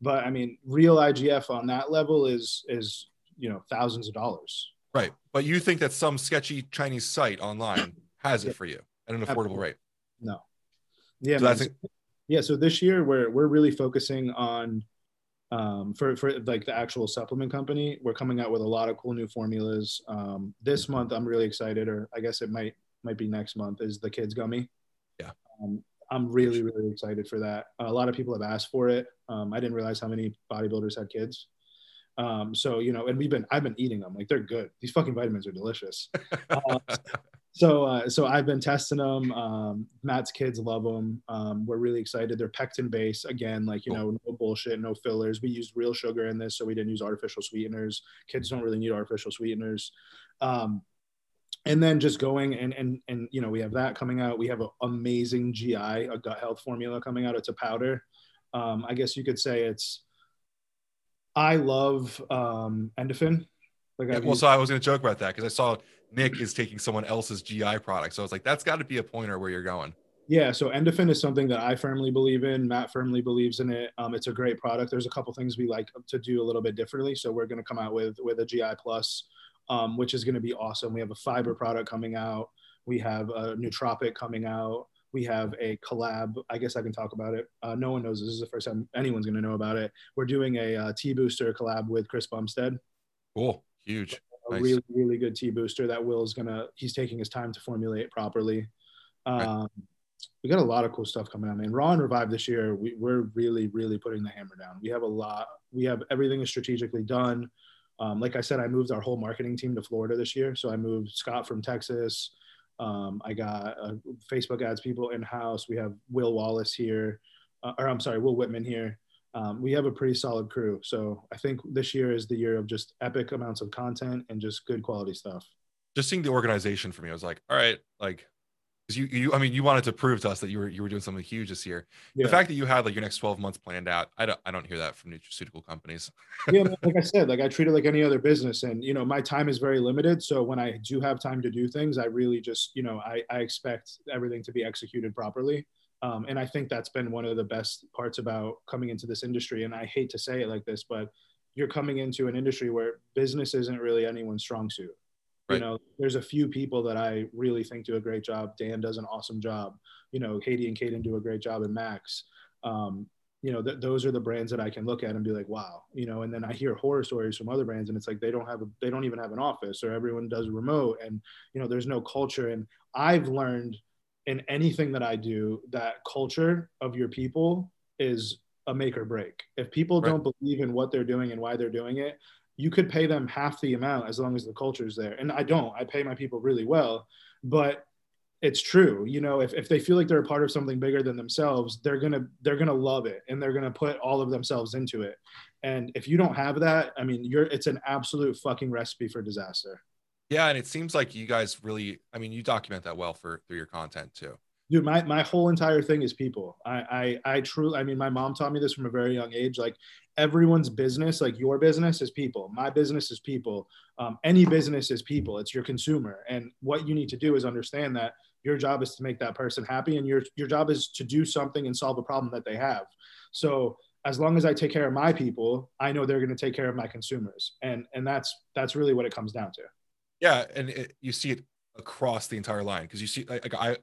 But I mean, real IGF on that level is, you know, thousands of dollars. Right. But you think that some sketchy Chinese site online has it for you at an affordable rate? No. Yeah. So so this year we're really focusing on, for like the actual supplement company, we're coming out with a lot of cool new formulas. This month, I'm really excited, or I guess it might be next month, is the kids gummy. Yeah. I'm really, really excited for that. A lot of people have asked for it. I didn't realize how many bodybuilders had kids. So, you know, and I've been eating them, like they're good. These fucking vitamins are delicious. So I've been testing them. Matt's kids love them. We're really excited. They're pectin based. Again, like, you know, no bullshit, no fillers. We used real sugar in this, so we didn't use artificial sweeteners. Kids don't really need artificial sweeteners. And then just going and you know, we have that coming out. We have an amazing GI, a gut health formula coming out. It's a powder. I guess you could say I love Endofin. Like so I was going to joke about that because I saw Nick is taking someone else's GI product. So I was like, that's got to be a pointer where you're going. Yeah, so Endofin is something that I firmly believe in. Matt firmly believes in it. It's a great product. There's a couple things we like to do a little bit differently. So we're going to come out with a GI Plus, which is going to be awesome. We have a fiber product coming out. We have a nootropic coming out. We have a collab. I guess I can talk about it. No one knows. This is the first time anyone's going to know about it. We're doing a tea booster collab with Chris Bumstead. Cool. Huge. Nice. Really, really good tea booster that Will's going to, he's taking his time to formulate properly. Right. We got a lot of cool stuff coming out, man. Raw and Revive this year, we're really, really putting the hammer down. We have a lot. We have everything is strategically done. Like I said, I moved our whole marketing team to Florida this year. So I moved Scott from Texas. I got Facebook ads people in-house. We have Will Wallace here, or I'm sorry, Will Whitman here. We have a pretty solid crew. So I think this year is the year of just epic amounts of content and just good quality stuff. Just seeing the organization for me, I was like, all right, like, I mean, you wanted to prove to us that you were doing something huge this year. Yeah. The fact that you had like your next 12 months planned out, I don't hear that from nutraceutical companies. Yeah, like I said, like I treat it like any other business, and you know, my time is very limited. So when I do have time to do things, I really just, you know, I expect everything to be executed properly. And I think that's been one of the best parts about coming into this industry. And I hate to say it like this, but you're coming into an industry where business isn't really anyone's strong suit. You know, there's a few people that I really think do a great job. Dan does an awesome job. You know, Katie and Hayden do a great job, and Max. You know, those are the brands that I can look at and be like, wow. You know, and then I hear horror stories from other brands, and it's like they don't even have an office, or everyone does remote, and you know, there's no culture. And I've learned in anything that I do that culture of your people is a make or break. If people don't believe in what they're doing and why they're doing it, you could pay them half the amount as long as the culture is there. And I pay my people really well, but it's true. You know, if they feel like they're a part of something bigger than themselves, they're going to love it, and they're going to put all of themselves into it. And if you don't have that, I mean, it's an absolute fucking recipe for disaster. Yeah. And it seems like you guys really, I mean, you document that well through your content too. Dude, my whole entire thing is people. I truly, I mean, my mom taught me this from a very young age. Like, everyone's business, like your business is people. My business is people. Any business is people. It's your consumer. And what you need to do is understand that your job is to make that person happy, and your job is to do something and solve a problem that they have. So as long as I take care of my people, I know they're going to take care of my consumers. And that's really what it comes down to. Yeah. And you see it across the entire line. Cause you see, like, I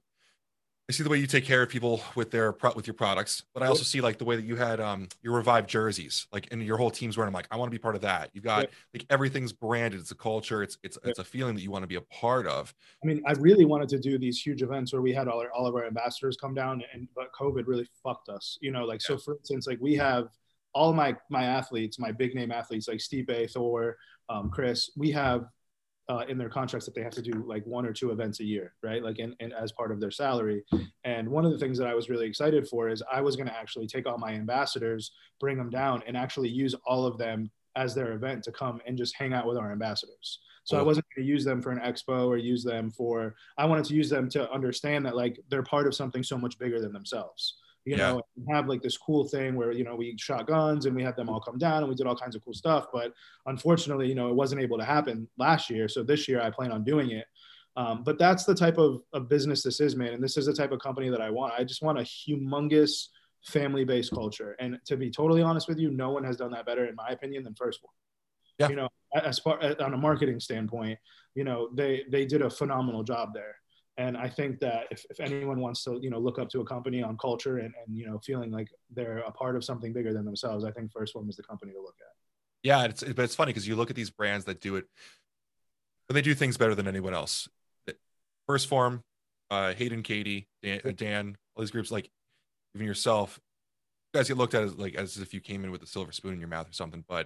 see the way you take care of people with your products, but I also see like the way that you had your Revive jerseys, like, and your whole team's wearing. I'm like, I want to be part of that. You've got like everything's branded. It's a culture. It's a feeling that you want to be a part of. I mean, I really wanted to do these huge events where we had all of our ambassadors come down, but COVID really fucked us. You know, like, so for instance, like we have all my athletes, my big name athletes like Stipe, Thor, Chris. We have in their contracts that they have to do like 1 or 2 events a year, right? Like and as part of their salary. And one of the things that I was really excited for is I was going to actually take all my ambassadors, bring them down, and actually use all of them as their event to come and just hang out with our ambassadors. So I wasn't going to use them for an expo or use them for, I wanted to use them to understand that like they're part of something so much bigger than themselves. You know, and have like this cool thing where, you know, we shot guns and we had them all come down and we did all kinds of cool stuff. But unfortunately, you know, it wasn't able to happen last year. So this year I plan on doing it. But that's the type of business this is, man. And this is the type of company that I want. I just want a humongous family-based culture. And to be totally honest with you, no one has done that better, in my opinion, than First Form. Yeah. You know, as far on a marketing standpoint, you know, they did a phenomenal job there. And I think that if anyone wants to, you know, look up to a company on culture and, you know, feeling like they're a part of something bigger than themselves, I think First Form is the company to look at. Yeah, but it's funny because you look at these brands that do it, but they do things better than anyone else. First Form, Hayden, Katie, Dan, all these groups, like even yourself, you guys get looked at as like as if you came in with a silver spoon in your mouth or something, but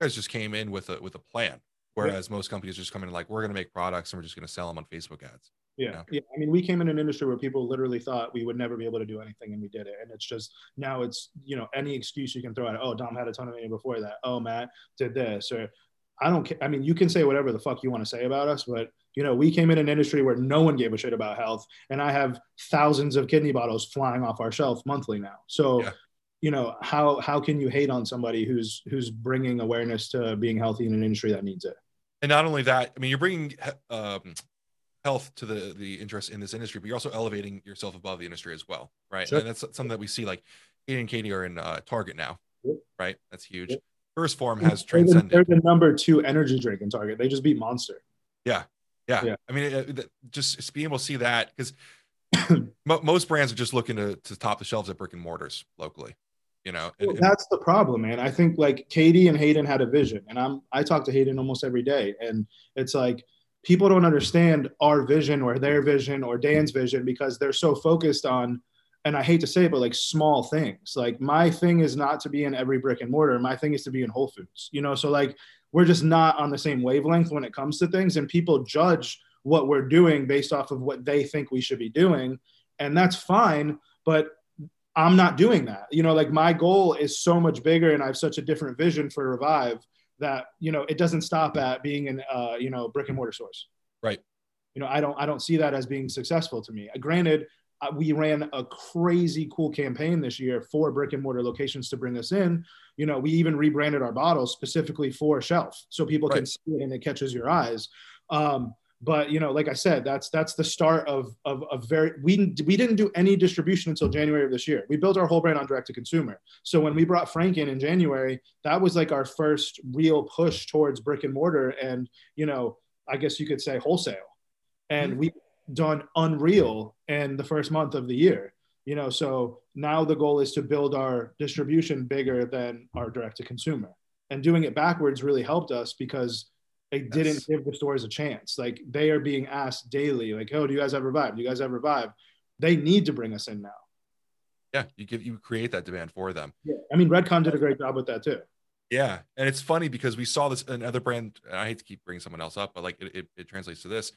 you guys just came in with a plan, whereas most companies just come in like, we're going to make products and we're just going to sell them on Facebook ads. Yeah. I mean, we came in an industry where people literally thought we would never be able to do anything, and we did it. And it's just now it's, you know, any excuse you can throw out. Oh, Dom had a ton of money before that. Oh, Matt did this. Or I don't care. I mean, you can say whatever the fuck you want to say about us, but, you know, we came in an industry where no one gave a shit about health. And I have thousands of kidney bottles flying off our shelf monthly now. So, you know, how can you hate on somebody who's bringing awareness to being healthy in an industry that needs it? And not only that, I mean, you're bringing health to the interest in this industry, but you're also elevating yourself above the industry as well, right? Sure. And that's something that we see, like Hayden and Katie are in Target now, yep. right? That's huge. Yep. First Form has transcended. They're the #2 energy drink in Target. They just beat Monster. Yeah. Yeah. yeah. I mean, just being able to see that, because most brands are just looking to top the shelves at brick and mortars locally, you know? And, well, that's the problem, man. I think like Katie and Hayden had a vision, and I talk to Hayden almost every day. And it's like, people don't understand our vision or their vision or Dan's vision because they're so focused on, and I hate to say it, but like small things. Like my thing is not to be in every brick and mortar. My thing is to be in Whole Foods, you know? So like, we're just not on the same wavelength when it comes to things, and people judge what we're doing based off of what they think we should be doing. And that's fine, but I'm not doing that. You know, like my goal is so much bigger, and I have such a different vision for Revive that, you know, it doesn't stop at being in, you know, brick and mortar stores. Right. You know, I don't see that as being successful to me. Granted, we ran a crazy cool campaign this year for brick and mortar locations to bring us in. You know, we even rebranded our bottles specifically for shelf so people right. can see it and it catches your eyes. But, you know, like I said, that's the start of a very, we didn't do any distribution until January of this year. We built our whole brand on direct to consumer. So when we brought Frank in January, that was like our first real push towards brick and mortar. And, you know, I guess you could say wholesale, and we've done unreal in the first month of the year, you know? So now the goal is to build our distribution bigger than our direct to consumer, and doing it backwards really helped us because they didn't give the stores a chance. Like they are being asked daily, like, oh, do you guys have Revive? Do you guys have Revive? They need to bring us in now. Yeah, you create that demand for them. Yeah. I mean, Redcon did a great job with that too. Yeah, and it's funny because we saw this another brand, and I hate to keep bringing someone else up, but like it translates to this.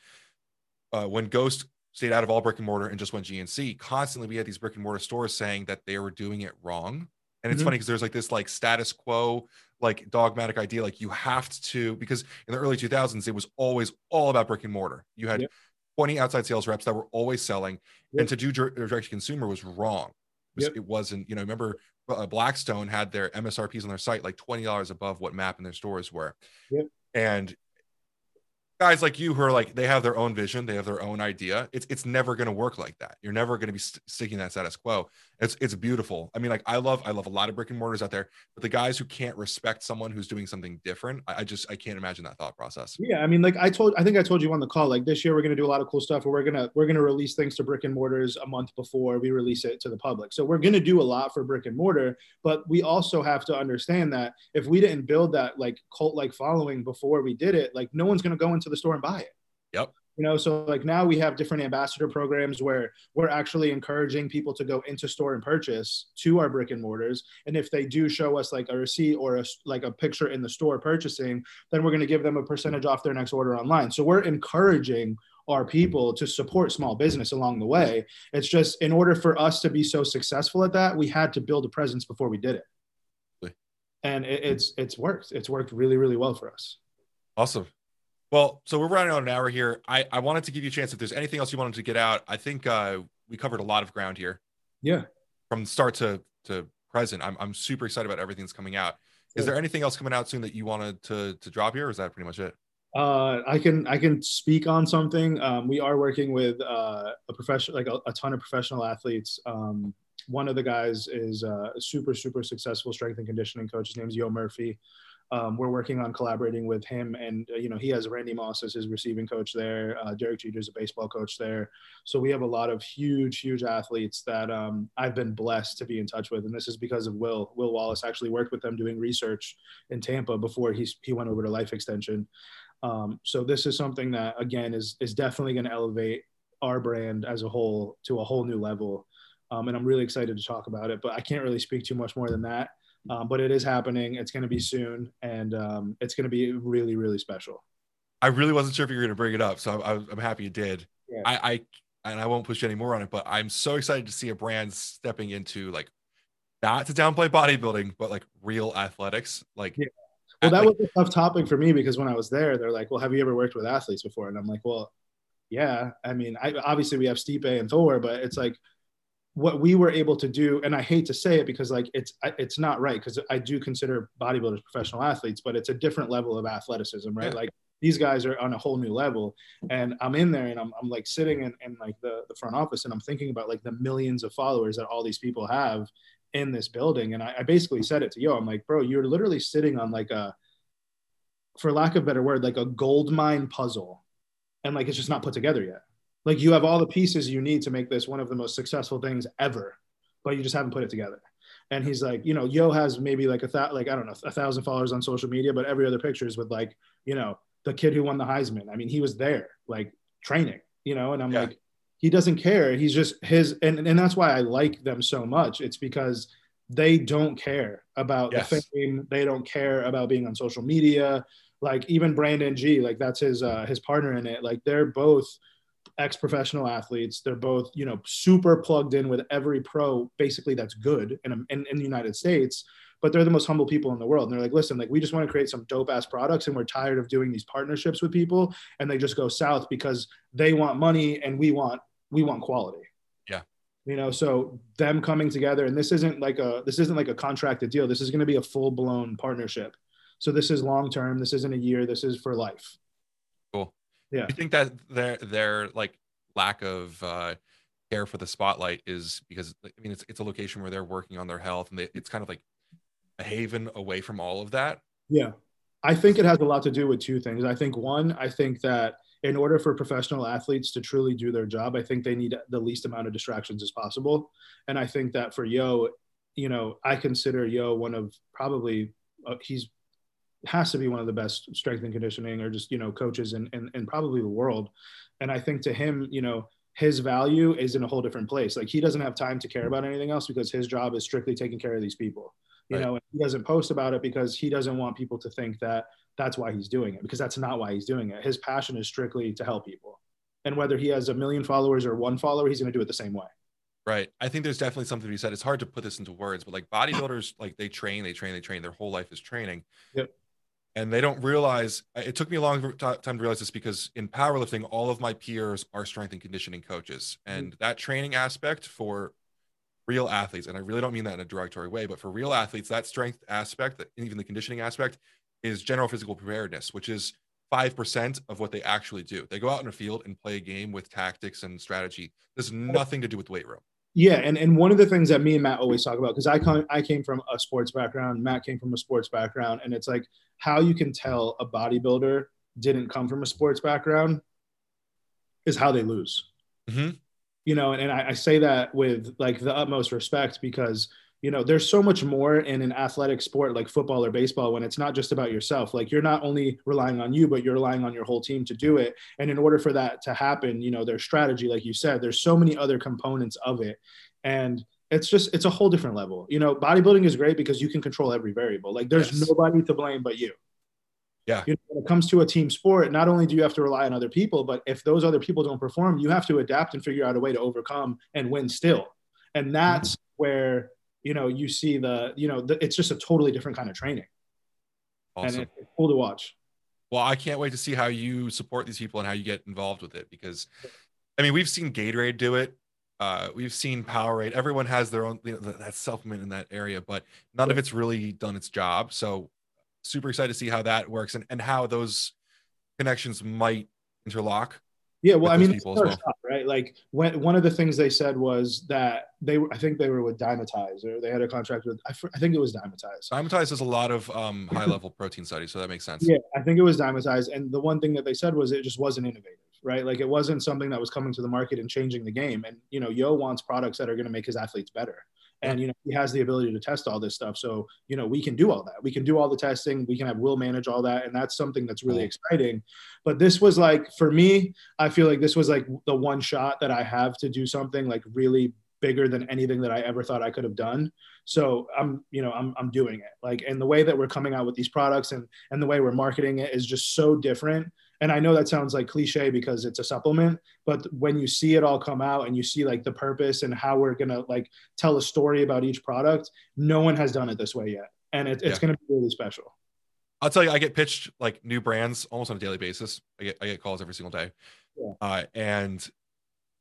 When Ghost stayed out of all brick and mortar and just went GNC, constantly we had these brick and mortar stores saying that they were doing it wrong. And it's funny because there's like this like status quo, like dogmatic idea, like you have to, because in the early 2000s, it was always all about brick and mortar. You had 20 outside sales reps that were always selling and to do direct to consumer was wrong. It wasn't, you know, remember Blackstone had their MSRPs on their site, like $20 above what MAP in their stores were. Yep. And guys like you who are like, they have their own vision. They have their own idea. It's never going to work like that. You're never going to be sticking that status quo. It's beautiful. I mean, like I love a lot of brick and mortars out there, but the guys who can't respect someone who's doing something different, I can't imagine that thought process. Yeah. I mean, like I think I told you on the call, like this year, we're going to do a lot of cool stuff where we're going to release things to brick and mortars a month before we release it to the public. So we're going to do a lot for brick and mortar, but we also have to understand that if we didn't build that like cult-like following before we did it, like no one's going to go into the store and buy it. Yep. You know, so like now we have different ambassador programs where we're actually encouraging people to go into store and purchase to our brick and mortars. And if they do show us like a receipt or a picture in the store purchasing, then we're going to give them a percentage off their next order online. So we're encouraging our people to support small business along the way. It's just in order for us to be so successful at that, we had to build a presence before we did it. And it's worked. It's worked really, really well for us. Awesome. Well, so we're running on an hour here. I wanted to give you a chance if there's anything else you wanted to get out. I think we covered a lot of ground here. Yeah. From start to present. I'm super excited about everything that's coming out. Sure. Is there anything else coming out soon that you wanted to drop here, or is that pretty much it? I can speak on something. We are working with a ton of professional athletes. One of the guys is a super, super successful strength and conditioning coach. His name is Yo Murphy. We're working on collaborating with him, and you know, he has Randy Moss as his receiving coach there. Derek Jeter's a baseball coach there. So we have a lot of huge, huge athletes that I've been blessed to be in touch with, and this is because of Will. Will Wallace actually worked with them doing research in Tampa before he went over to Life Extension. So this is something that again is definitely going to elevate our brand as a whole to a whole new level, and I'm really excited to talk about it. But I can't really speak too much more than that. But it is happening. It's going to be soon, and it's going to be really, really special. I really wasn't sure if you were going to bring it up, so I'm happy you did. Yeah. I won't push you any more on it, but I'm so excited to see a brand stepping into, like, not to downplay bodybuilding, but like real athletics. Like, yeah. Well, that was a tough topic for me because when I was there, they're like, "Well, have you ever worked with athletes before?" And I'm like, "Well, yeah. I mean, obviously we have Stipe and Thor, but it's like." What we were able to do, and I hate to say it because like it's not right because I do consider bodybuilders professional athletes, but it's a different level of athleticism, right? Yeah. Like these guys are on a whole new level. And I'm in there and I'm like sitting in like the front office, and I'm thinking about like the millions of followers that all these people have in this building. And I basically said it to Yo, I'm like, bro, you're literally sitting on like a, for lack of a better word, like a gold mine puzzle. And like, it's just not put together yet. Like you have all the pieces you need to make this one of the most successful things ever, but you just haven't put it together. And he's like, you know, Yo has maybe like a 1,000 followers on social media, but every other picture is with like, you know, the kid who won the Heisman. I mean, he was there like training, you know, and I'm like, he doesn't care. He's just his. And that's why I like them so much. It's because they don't care about the fame. They don't care about being on social media. Like even Brandon G, like that's his partner in it. Like they're both ex-professional athletes. They're both, you know, super plugged in with every pro basically that's good in the United States, but they're the most humble people in the world. And they're like, listen, like we just want to create some dope ass products, and we're tired of doing these partnerships with people. And they just go south because they want money and we want quality. Yeah. You know, so them coming together, and this isn't like a contracted deal. This is going to be a full blown partnership. So this is long-term. This isn't a year. This is for life. Cool. Yeah. Do you think that their like lack of care for the spotlight is because, I mean, it's a location where they're working on their health, and it's kind of like a haven away from all of that? Yeah. I think it has a lot to do with two things. I think one, I think that in order for professional athletes to truly do their job, I think they need the least amount of distractions as possible. And I think that for Yo, you know, I consider Yo one of probably, he's has to be one of the best strength and conditioning or just, you know, coaches in probably the world. And I think to him, you know, his value is in a whole different place. Like he doesn't have time to care about anything else because his job is strictly taking care of these people, you know, and he doesn't post about it because he doesn't want people to think that that's why he's doing it, because that's not why he's doing it. His passion is strictly to help people. And whether he has 1 million followers or one follower, he's going to do it the same way. Right. I think there's definitely something to be said. It's hard to put this into words, but like bodybuilders, like they train, their whole life is training. Yep. And they don't realize, it took me a long time to realize this, because in powerlifting, all of my peers are strength and conditioning coaches. And that training aspect for real athletes, and I really don't mean that in a derogatory way, but for real athletes, that strength aspect, even the conditioning aspect, is general physical preparedness, which is 5% of what they actually do. They go out in a field and play a game with tactics and strategy. There's nothing to do with weight room. Yeah, and one of the things that me and Matt always talk about, because I came from a sports background, Matt came from a sports background, and it's like how you can tell a bodybuilder didn't come from a sports background is how they lose. Mm-hmm. You know, and I say that with like the utmost respect, because you know, there's so much more in an athletic sport like football or baseball when it's not just about yourself. Like you're not only relying on you, but you're relying on your whole team to do it. And in order for that to happen, you know, there's strategy, like you said, there's so many other components of it. And it's a whole different level. You know, bodybuilding is great because you can control every variable. Like there's nobody to blame but you. Yeah. You know, when it comes to a team sport, not only do you have to rely on other people, but if those other people don't perform, you have to adapt and figure out a way to overcome and win still. And that's where, you know, you see it's just a totally different kind of training. Awesome. And it's cool to watch. Well, I can't wait to see how you support these people and how you get involved with it, because I mean, we've seen Gatorade do it. We've seen Powerade. Everyone has their own, you know, that supplement in that area, but none of it's really done its job. So super excited to see how that works and how those connections might interlock. Yeah, well, I mean, it's our shot, right? Like one of the things they said was that I think they were with Dymatize, or they had a contract with, I think it was Dymatize. Dymatize does a lot of high level protein studies, so that makes sense. Yeah, I think it was Dymatize. And the one thing that they said was it just wasn't innovative, right? Like it wasn't something that was coming to the market and changing the game. And, you know, Yo wants products that are going to make his athletes better. And, you know, he has the ability to test all this stuff. So, you know, we can do all that. We can do all the testing. We can have Will manage all that. And that's something that's really exciting. But this was like, for me, I feel like this was like the one shot that I have to do something like really bigger than anything that I ever thought I could have done. So I'm doing it. Like, and the way that we're coming out with these products and the way we're marketing it is just so different. And I know that sounds like cliche because it's a supplement, but when you see it all come out and you see like the purpose and how we're going to like tell a story about each product, no one has done it this way yet. And it's going to be really special. I'll tell you, I get pitched like new brands almost on a daily basis. I get calls every single day. Yeah. And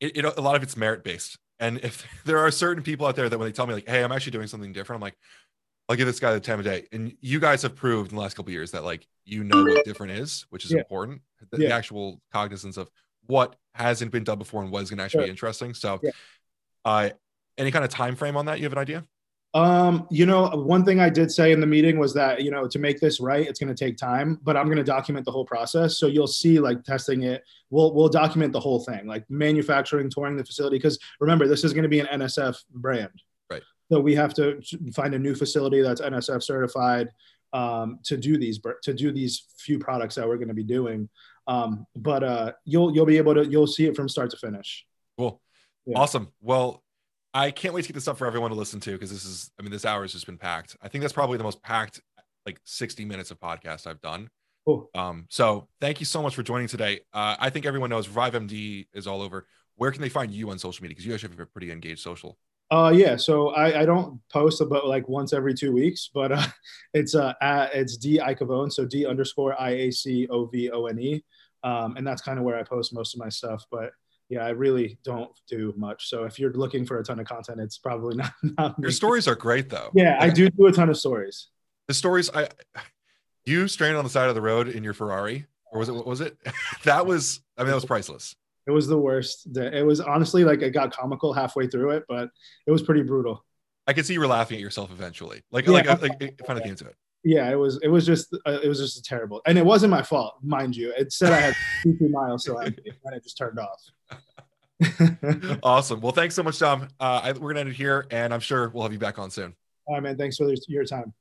a lot of it's merit-based. And if there are certain people out there that when they tell me like, hey, I'm actually doing something different, I'm like, I'll give this guy the time of day. And you guys have proved in the last couple of years that, like, you know what different is, which is important. The actual cognizance of what hasn't been done before and what is going to actually be interesting. So any kind of time frame on that? You have an idea? You know, one thing I did say in the meeting was that, you know, to make this right, it's going to take time, but I'm going to document the whole process. So you'll see, like, testing it, we'll document the whole thing, like manufacturing, touring the facility. Cause remember, this is going to be an NSF brand, right? So we have to find a new facility that's NSF certified, to do these few products that we're going to be doing. You'll be able to, you'll see it from start to finish. Cool. Yeah. Awesome. Well, I can't wait to get this up for everyone to listen to, because this is, I mean, this hour has just been packed. I think that's probably the most packed, like, 60 minutes of podcast I've done. Cool. So thank you so much for joining today. I think everyone knows Revive MD is all over. Where can they find you on social media? Because you guys have a pretty engaged social. So I don't post about, like, once every 2 weeks, but it's D Iacovone. So D_IACOVONE. And that's kind of where I post most of my stuff, but yeah, I really don't do much. So if you're looking for a ton of content, it's probably not me. Your stories are great though. Yeah, I do a ton of stories. The stories you stranded on the side of the road in your Ferrari, or was it? That was priceless. It was the worst. It was honestly, like, it got comical halfway through it, but it was pretty brutal. I could see you were laughing at yourself eventually. Finally came to it. Yeah, it was just terrible, and it wasn't my fault, mind you. It said I had 2 miles, so I just turned off. Awesome. Well, thanks so much, Dom. We're gonna end it here, and I'm sure we'll have you back on soon. All right, man. Thanks for your time.